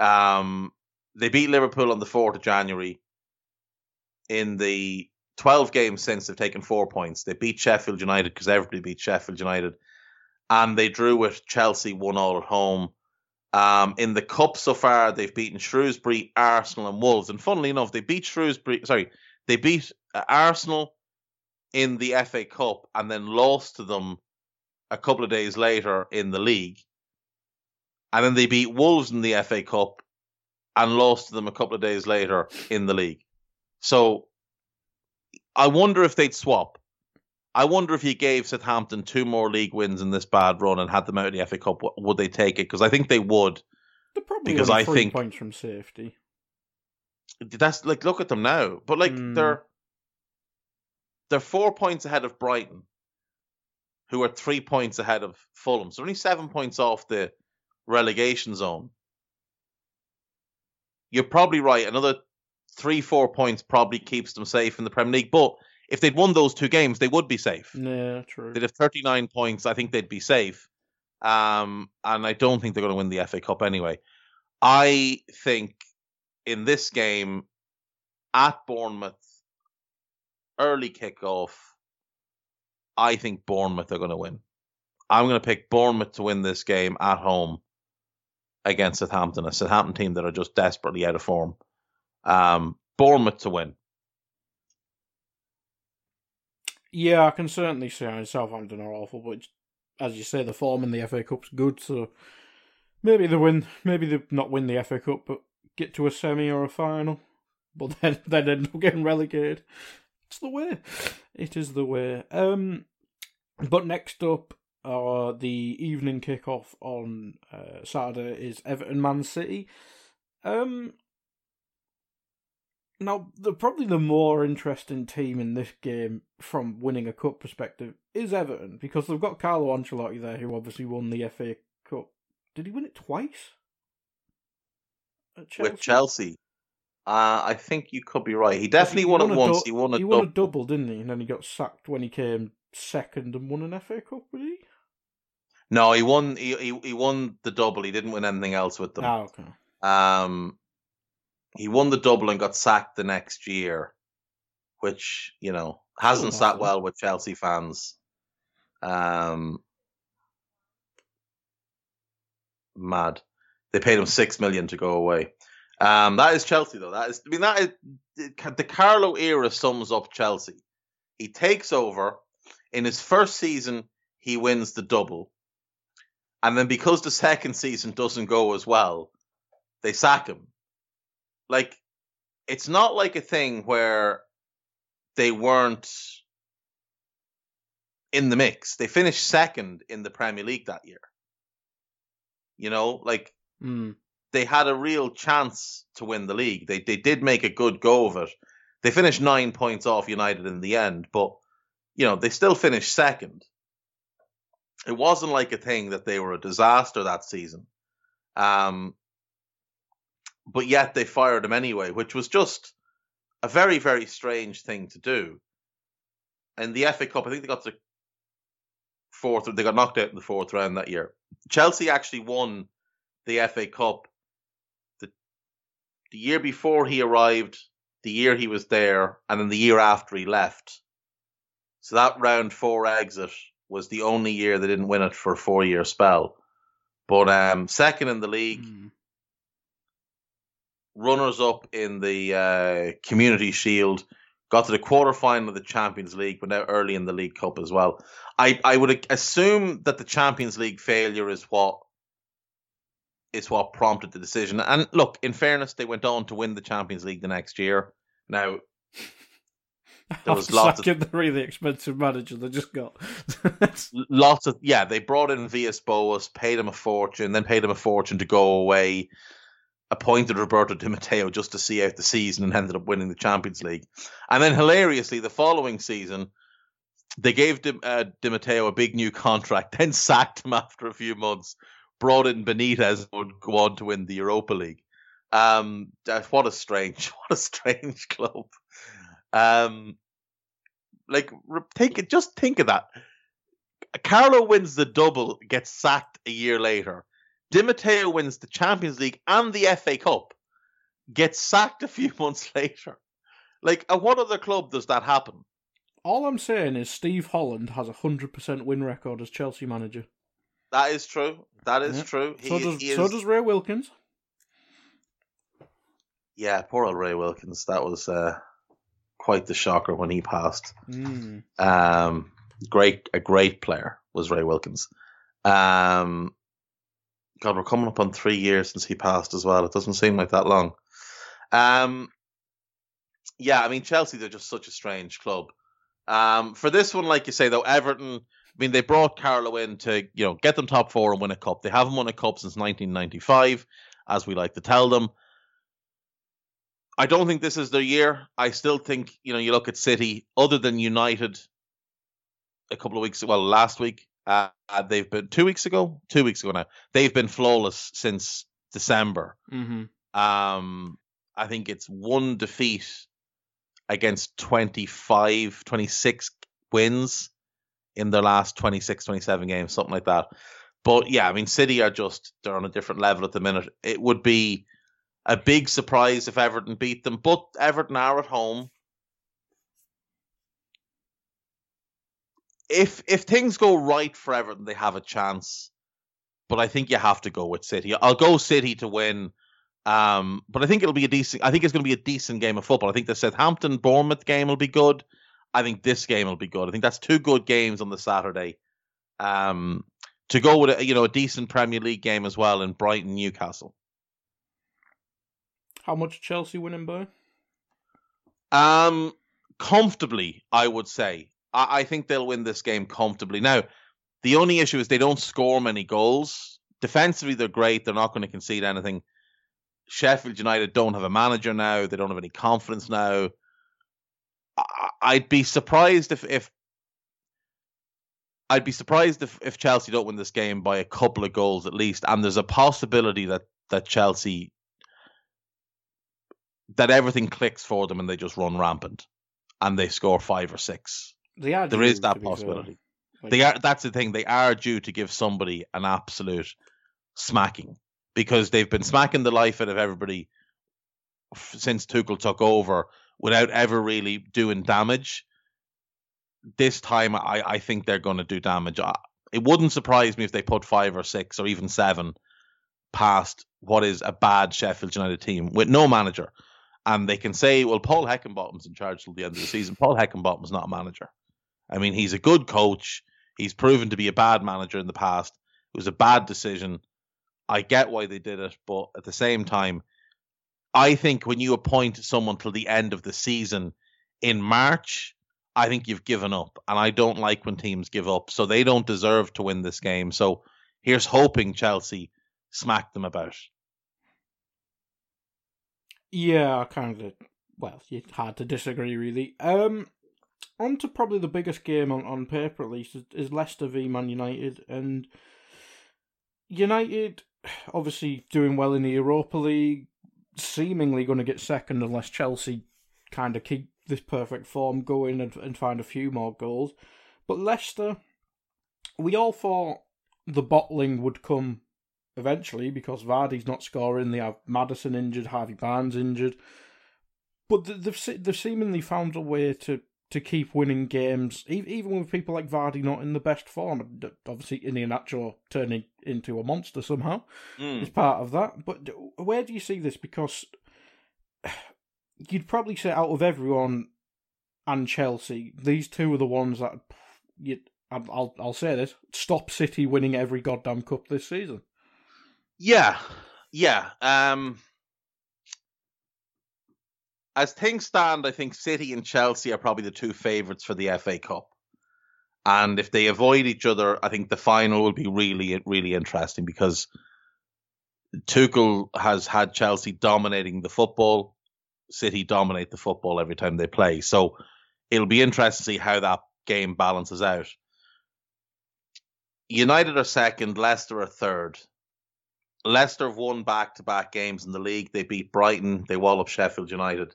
Um, they beat Liverpool on the fourth of January. In the twelve games since, they've taken four points. They beat Sheffield United because everybody beat Sheffield United. And they drew with Chelsea one all at home. Um, in the Cup so far, they've beaten Shrewsbury, Arsenal and Wolves. And funnily enough, they beat Shrewsbury... Sorry, they beat uh, Arsenal in the F A Cup and then lost to them a couple of days later in the league. And then they beat Wolves in the F A Cup and lost to them a couple of days later in the league. So I wonder if they'd swap. I wonder if he gave Southampton two more league wins in this bad run and had them out of the F A Cup, would they take it? Because I think they would. They're probably because I three think points from safety. That's like, look at them now. But like mm. they're they're four points ahead of Brighton, who are three points ahead of Fulham. So only seven points off the relegation zone. You're probably right. Another three, four points probably keeps them safe in the Premier League. But if they'd won those two games, they would be safe. Yeah, true. They'd have thirty-nine points. I think they'd be safe. Um, and I don't think they're going to win the F A Cup anyway. I think in this game, at Bournemouth, early kickoff, I think Bournemouth are going to win. I'm going to pick Bournemouth to win this game at home against Southampton, a Southampton team that are just desperately out of form. Um, Bournemouth to win. Yeah, I can certainly see. I mean, Southampton are awful, but it's, as you say, the form in the F A Cup's good, so maybe they win. Maybe they not win the F A Cup, but get to a semi or a final, but then then end up getting relegated. It's the way. It is the way. Um, but next up, uh, the evening kickoff on uh, Saturday is Everton Man City. Um, now, the, probably the more interesting team in this game from winning a cup perspective is Everton, because they've got Carlo Ancelotti there, who obviously won the F A Cup. Did he win it twice? At Chelsea? With Chelsea. Uh, I think you could be right. He definitely he won, won it once. Du- he won a he won double. a double, didn't he? And then he got sacked when he came second and won an F A Cup, did he? No, he won. He, he he won the double. He didn't win anything else with them. Ah, okay. Um, he won the double and got sacked the next year, which you know hasn't oh, sat well with Chelsea fans. Um, mad. They paid him six million to go away. Um, that is Chelsea, though. That is, I mean, that is the Carlo era sums up Chelsea. He takes over. In his first season, he wins the double, and then because the second season doesn't go as well, they sack him. Like, it's not like a thing where they weren't in the mix. They finished second in the Premier League that year. You know, like. Mm. They had a real chance to win the league. They they did make a good go of it. They finished nine points off United in the end, but you know they still finished second. It wasn't like a thing that they were a disaster that season, um, but yet they fired him anyway, which was just a very very strange thing to do. And the F A Cup, I think they got to fourth. They got knocked out in the fourth round that year. Chelsea actually won the F A Cup. The year before he arrived, the year he was there, and then the year after he left. So that round four exit was the only year they didn't win it for a four-year spell. But um, second in the league, mm. runners-up in the uh, Community Shield, got to the quarter-final of the Champions League, but now early in the League Cup as well. I, I would assume that the Champions League failure is what It's what prompted the decision. And look, in fairness, they went on to win the Champions League the next year. Now, there was lots of the really expensive manager they just got. lots of yeah, they brought in Villas Boas, paid him a fortune, then paid him a fortune to go away. Appointed Roberto Di Matteo just to see out the season and ended up winning the Champions League. And then hilariously, the following season, they gave Di, uh, Di Matteo a big new contract, then sacked him after a few months. Brought in Benitez would go on to win the Europa League. Um, what a strange, what a strange club. Um, like, think, just think of that. Carlo wins the double, gets sacked a year later. Di Matteo wins the Champions League and the F A Cup, gets sacked a few months later. Like, at what other club does that happen? All I'm saying is Steve Holland has a one hundred percent win record as Chelsea manager. That is true. That is yeah. true. He, so, does, he is... so does Ray Wilkins. Yeah, poor old Ray Wilkins. That was uh, quite the shocker when he passed. Mm. Um, great, a great player was Ray Wilkins. Um, God, we're coming up on three years since he passed as well. It doesn't seem like that long. Um, yeah, I mean, Chelsea, they're just such a strange club. Um, for this one, like you say, though, Everton, I mean, they brought Carlo in to, you know, get them top four and win a cup. They haven't won a cup since nineteen ninety-five, as we like to tell them. I don't think this is their year. I still think, you know, you look at City, other than United a couple of weeks, well, last week, uh, they've been two weeks ago, two weeks ago now. They've been flawless since December. Mm-hmm. Um, I think it's one defeat against twenty-five, twenty-six wins in their last twenty-six, twenty-seven games, something like that. But yeah, I mean, City are just, they're on a different level at the minute. It would be a big surprise if Everton beat them, but Everton are at home. If if things go right for Everton, they have a chance. But I think you have to go with City. I'll go City to win. Um, but I think it'll be a decent. I think it's going to be a decent game of football. I think the Southampton Bournemouth game will be good. I think this game will be good. I think that's two good games on the Saturday. Um, to go with a, you know, a decent Premier League game as well in Brighton Newcastle. How much Chelsea winning by? Um, comfortably, I would say. I, I think they'll win this game comfortably. Now, the only issue is they don't score many goals. Defensively, they're great. They're not going to concede anything. Sheffield United don't have a manager now. They don't have any confidence now. I, I'd be surprised if, if I'd be surprised if, if Chelsea don't win this game by a couple of goals at least. And there's a possibility that that Chelsea. that everything clicks for them and they just run rampant and they score five or six. They are there is that possibility. Like, they are. That's the thing. They are due to give somebody an absolute smacking because they've been smacking the life out of everybody since Tuchel took over without ever really doing damage. This time, I, I think they're going to do damage. It wouldn't surprise me if they put five or six or even seven past what is a bad Sheffield United team with no manager. And they can say, well, Paul Heckenbottom's in charge till the end of the season. Paul Heckenbottom's not a manager. I mean, he's a good coach. He's proven to be a bad manager in the past. It was a bad decision. I get why they did it. But at the same time, I think when you appoint someone till the end of the season in March, I think you've given up. And I don't like when teams give up. So they don't deserve to win this game. So here's hoping Chelsea smack them about. Yeah, kind of. Well, it's hard to disagree, really. Um, on to probably the biggest game on, on paper, at least, is, is Leicester v Man United. And United, obviously, doing well in the Europa League, seemingly going to get second unless Chelsea kind of keep this perfect form going and, and find a few more goals. But Leicester, we all thought the bottling would come eventually, because Vardy's not scoring, they have Maddison injured, Harvey Barnes injured, but they've they've seemingly found a way to, to keep winning games, even with people like Vardy not in the best form. Obviously, Iheanacho turning into a monster somehow mm. is part of that. But where do you see this? Because you'd probably say out of everyone and Chelsea, these two are the ones that you I'll I'll say this stop City winning every goddamn cup this season. Yeah, yeah. Um, as things stand, I think City and Chelsea are probably the two favourites for the F A Cup. And if they avoid each other, I think the final will be really, really interesting because Tuchel has had Chelsea dominating the football. City dominate the football every time they play. So it'll be interesting to see how that game balances out. United are second, Leicester are third. Leicester have won back-to-back games in the league. They beat Brighton. They wallop Sheffield United.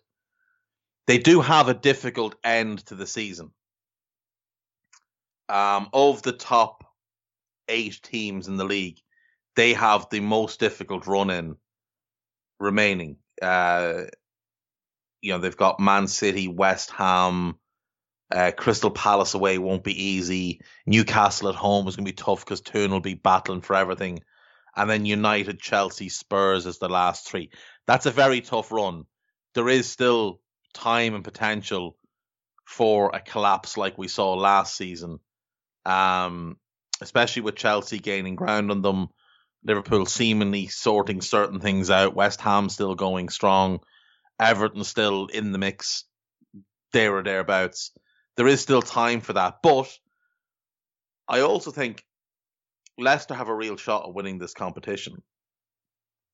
They do have a difficult end to the season. Um, of the top eight teams in the league, they have the most difficult run-in remaining. Uh, you know, they've got Man City, West Ham, uh, Crystal Palace away won't be easy. Newcastle at home is going to be tough because Toon will be battling for everything. And then United, Chelsea, Spurs as the last three. That's a very tough run. There is still time and potential for a collapse like we saw last season, um, especially with Chelsea gaining ground on them. Liverpool seemingly sorting certain things out. West Ham still going strong. Everton still in the mix, there or thereabouts. There is still time for that. But I also think Leicester have a real shot at winning this competition.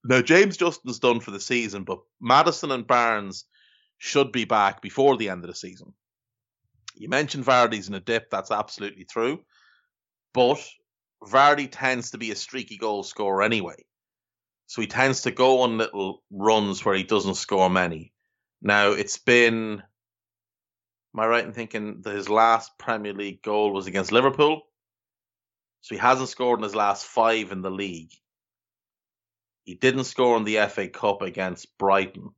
Now, James Justin's done for the season, but Maddison and Barnes should be back before the end of the season. You mentioned Vardy's in a dip. That's absolutely true. But Vardy tends to be a streaky goal scorer anyway. So he tends to go on little runs where he doesn't score many. Now, it's been... Am I right in thinking that his last Premier League goal was against Liverpool? So he hasn't scored in his last five in the league. He didn't score in the F A Cup against Brighton.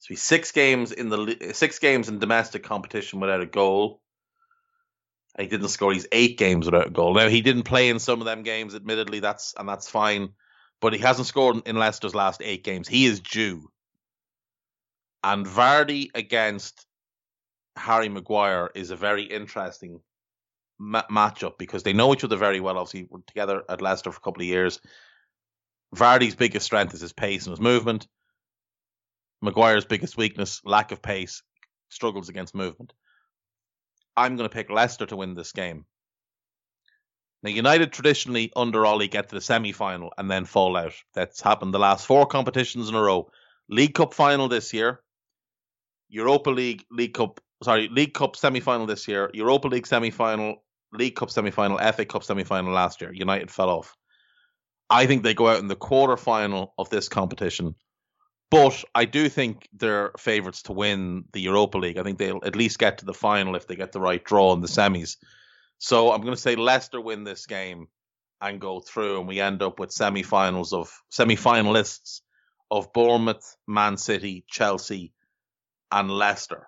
So he's six games in the six games in domestic competition without a goal. And he didn't score. He's eight games without a goal. Now, he didn't play in some of them games, admittedly, that's and that's fine. But he hasn't scored in Leicester's last eight games. He is due. And Vardy against Harry Maguire is a very interesting ma- matchup because they know each other very well. Obviously, we're together at Leicester for a couple of years. Vardy's biggest strength is his pace and his movement. Maguire's biggest weakness, lack of pace, struggles against movement. I'm going to pick Leicester to win this game. Now, United traditionally, under Ollie, get to the semi-final and then fall out. That's happened the last four competitions in a row. League Cup final this year. Europa League, League Cup, sorry, League Cup semi-final this year. Europa League semi-final, League Cup semi-final, F A Cup semi-final last year. United fell off. I think they go out in the quarter-final of this competition. But I do think they're favourites to win the Europa League. I think they'll at least get to the final if they get the right draw in the semis. So I'm going to say Leicester win this game and go through, and we end up with semi-finals of semi-finalists of Bournemouth, Man City, Chelsea, and Leicester.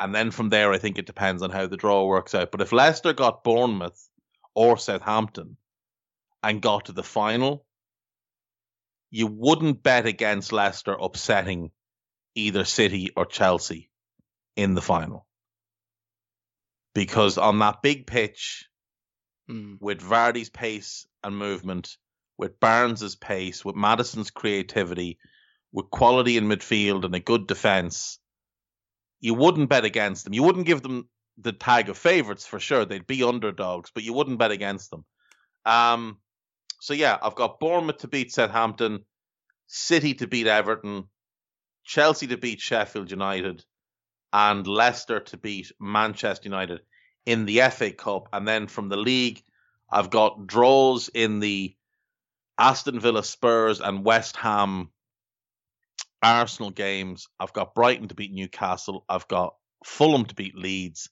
And then from there, I think it depends on how the draw works out. But if Leicester got Bournemouth or Southampton and got to the final, you wouldn't bet against Leicester upsetting either City or Chelsea in the final. Because on that big pitch, mm. with Vardy's pace and movement, with Barnes' pace, with Maddison's creativity, with quality in midfield and a good defence, you wouldn't bet against them. You wouldn't give them the tag of favourites for sure. They'd be underdogs, but you wouldn't bet against them. Um... So, yeah, I've got Bournemouth to beat Southampton, City to beat Everton, Chelsea to beat Sheffield United, and Leicester to beat Manchester United in the F A Cup. And then from the league, I've got draws in the Aston Villa Spurs and West Ham Arsenal games. I've got Brighton to beat Newcastle. I've got Fulham to beat Leeds.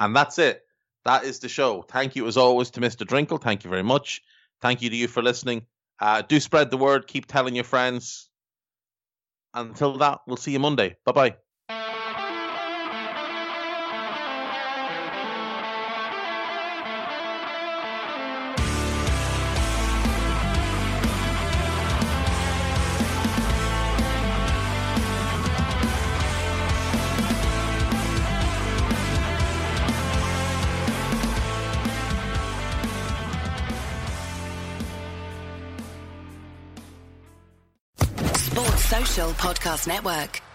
And that's it. That is the show. Thank you, as always, to Mister Drinkle. Thank you very much. Thank you to you for listening. Uh, do spread the word. Keep telling your friends. Until that, we'll see you Monday. Bye-bye. Podcast Network.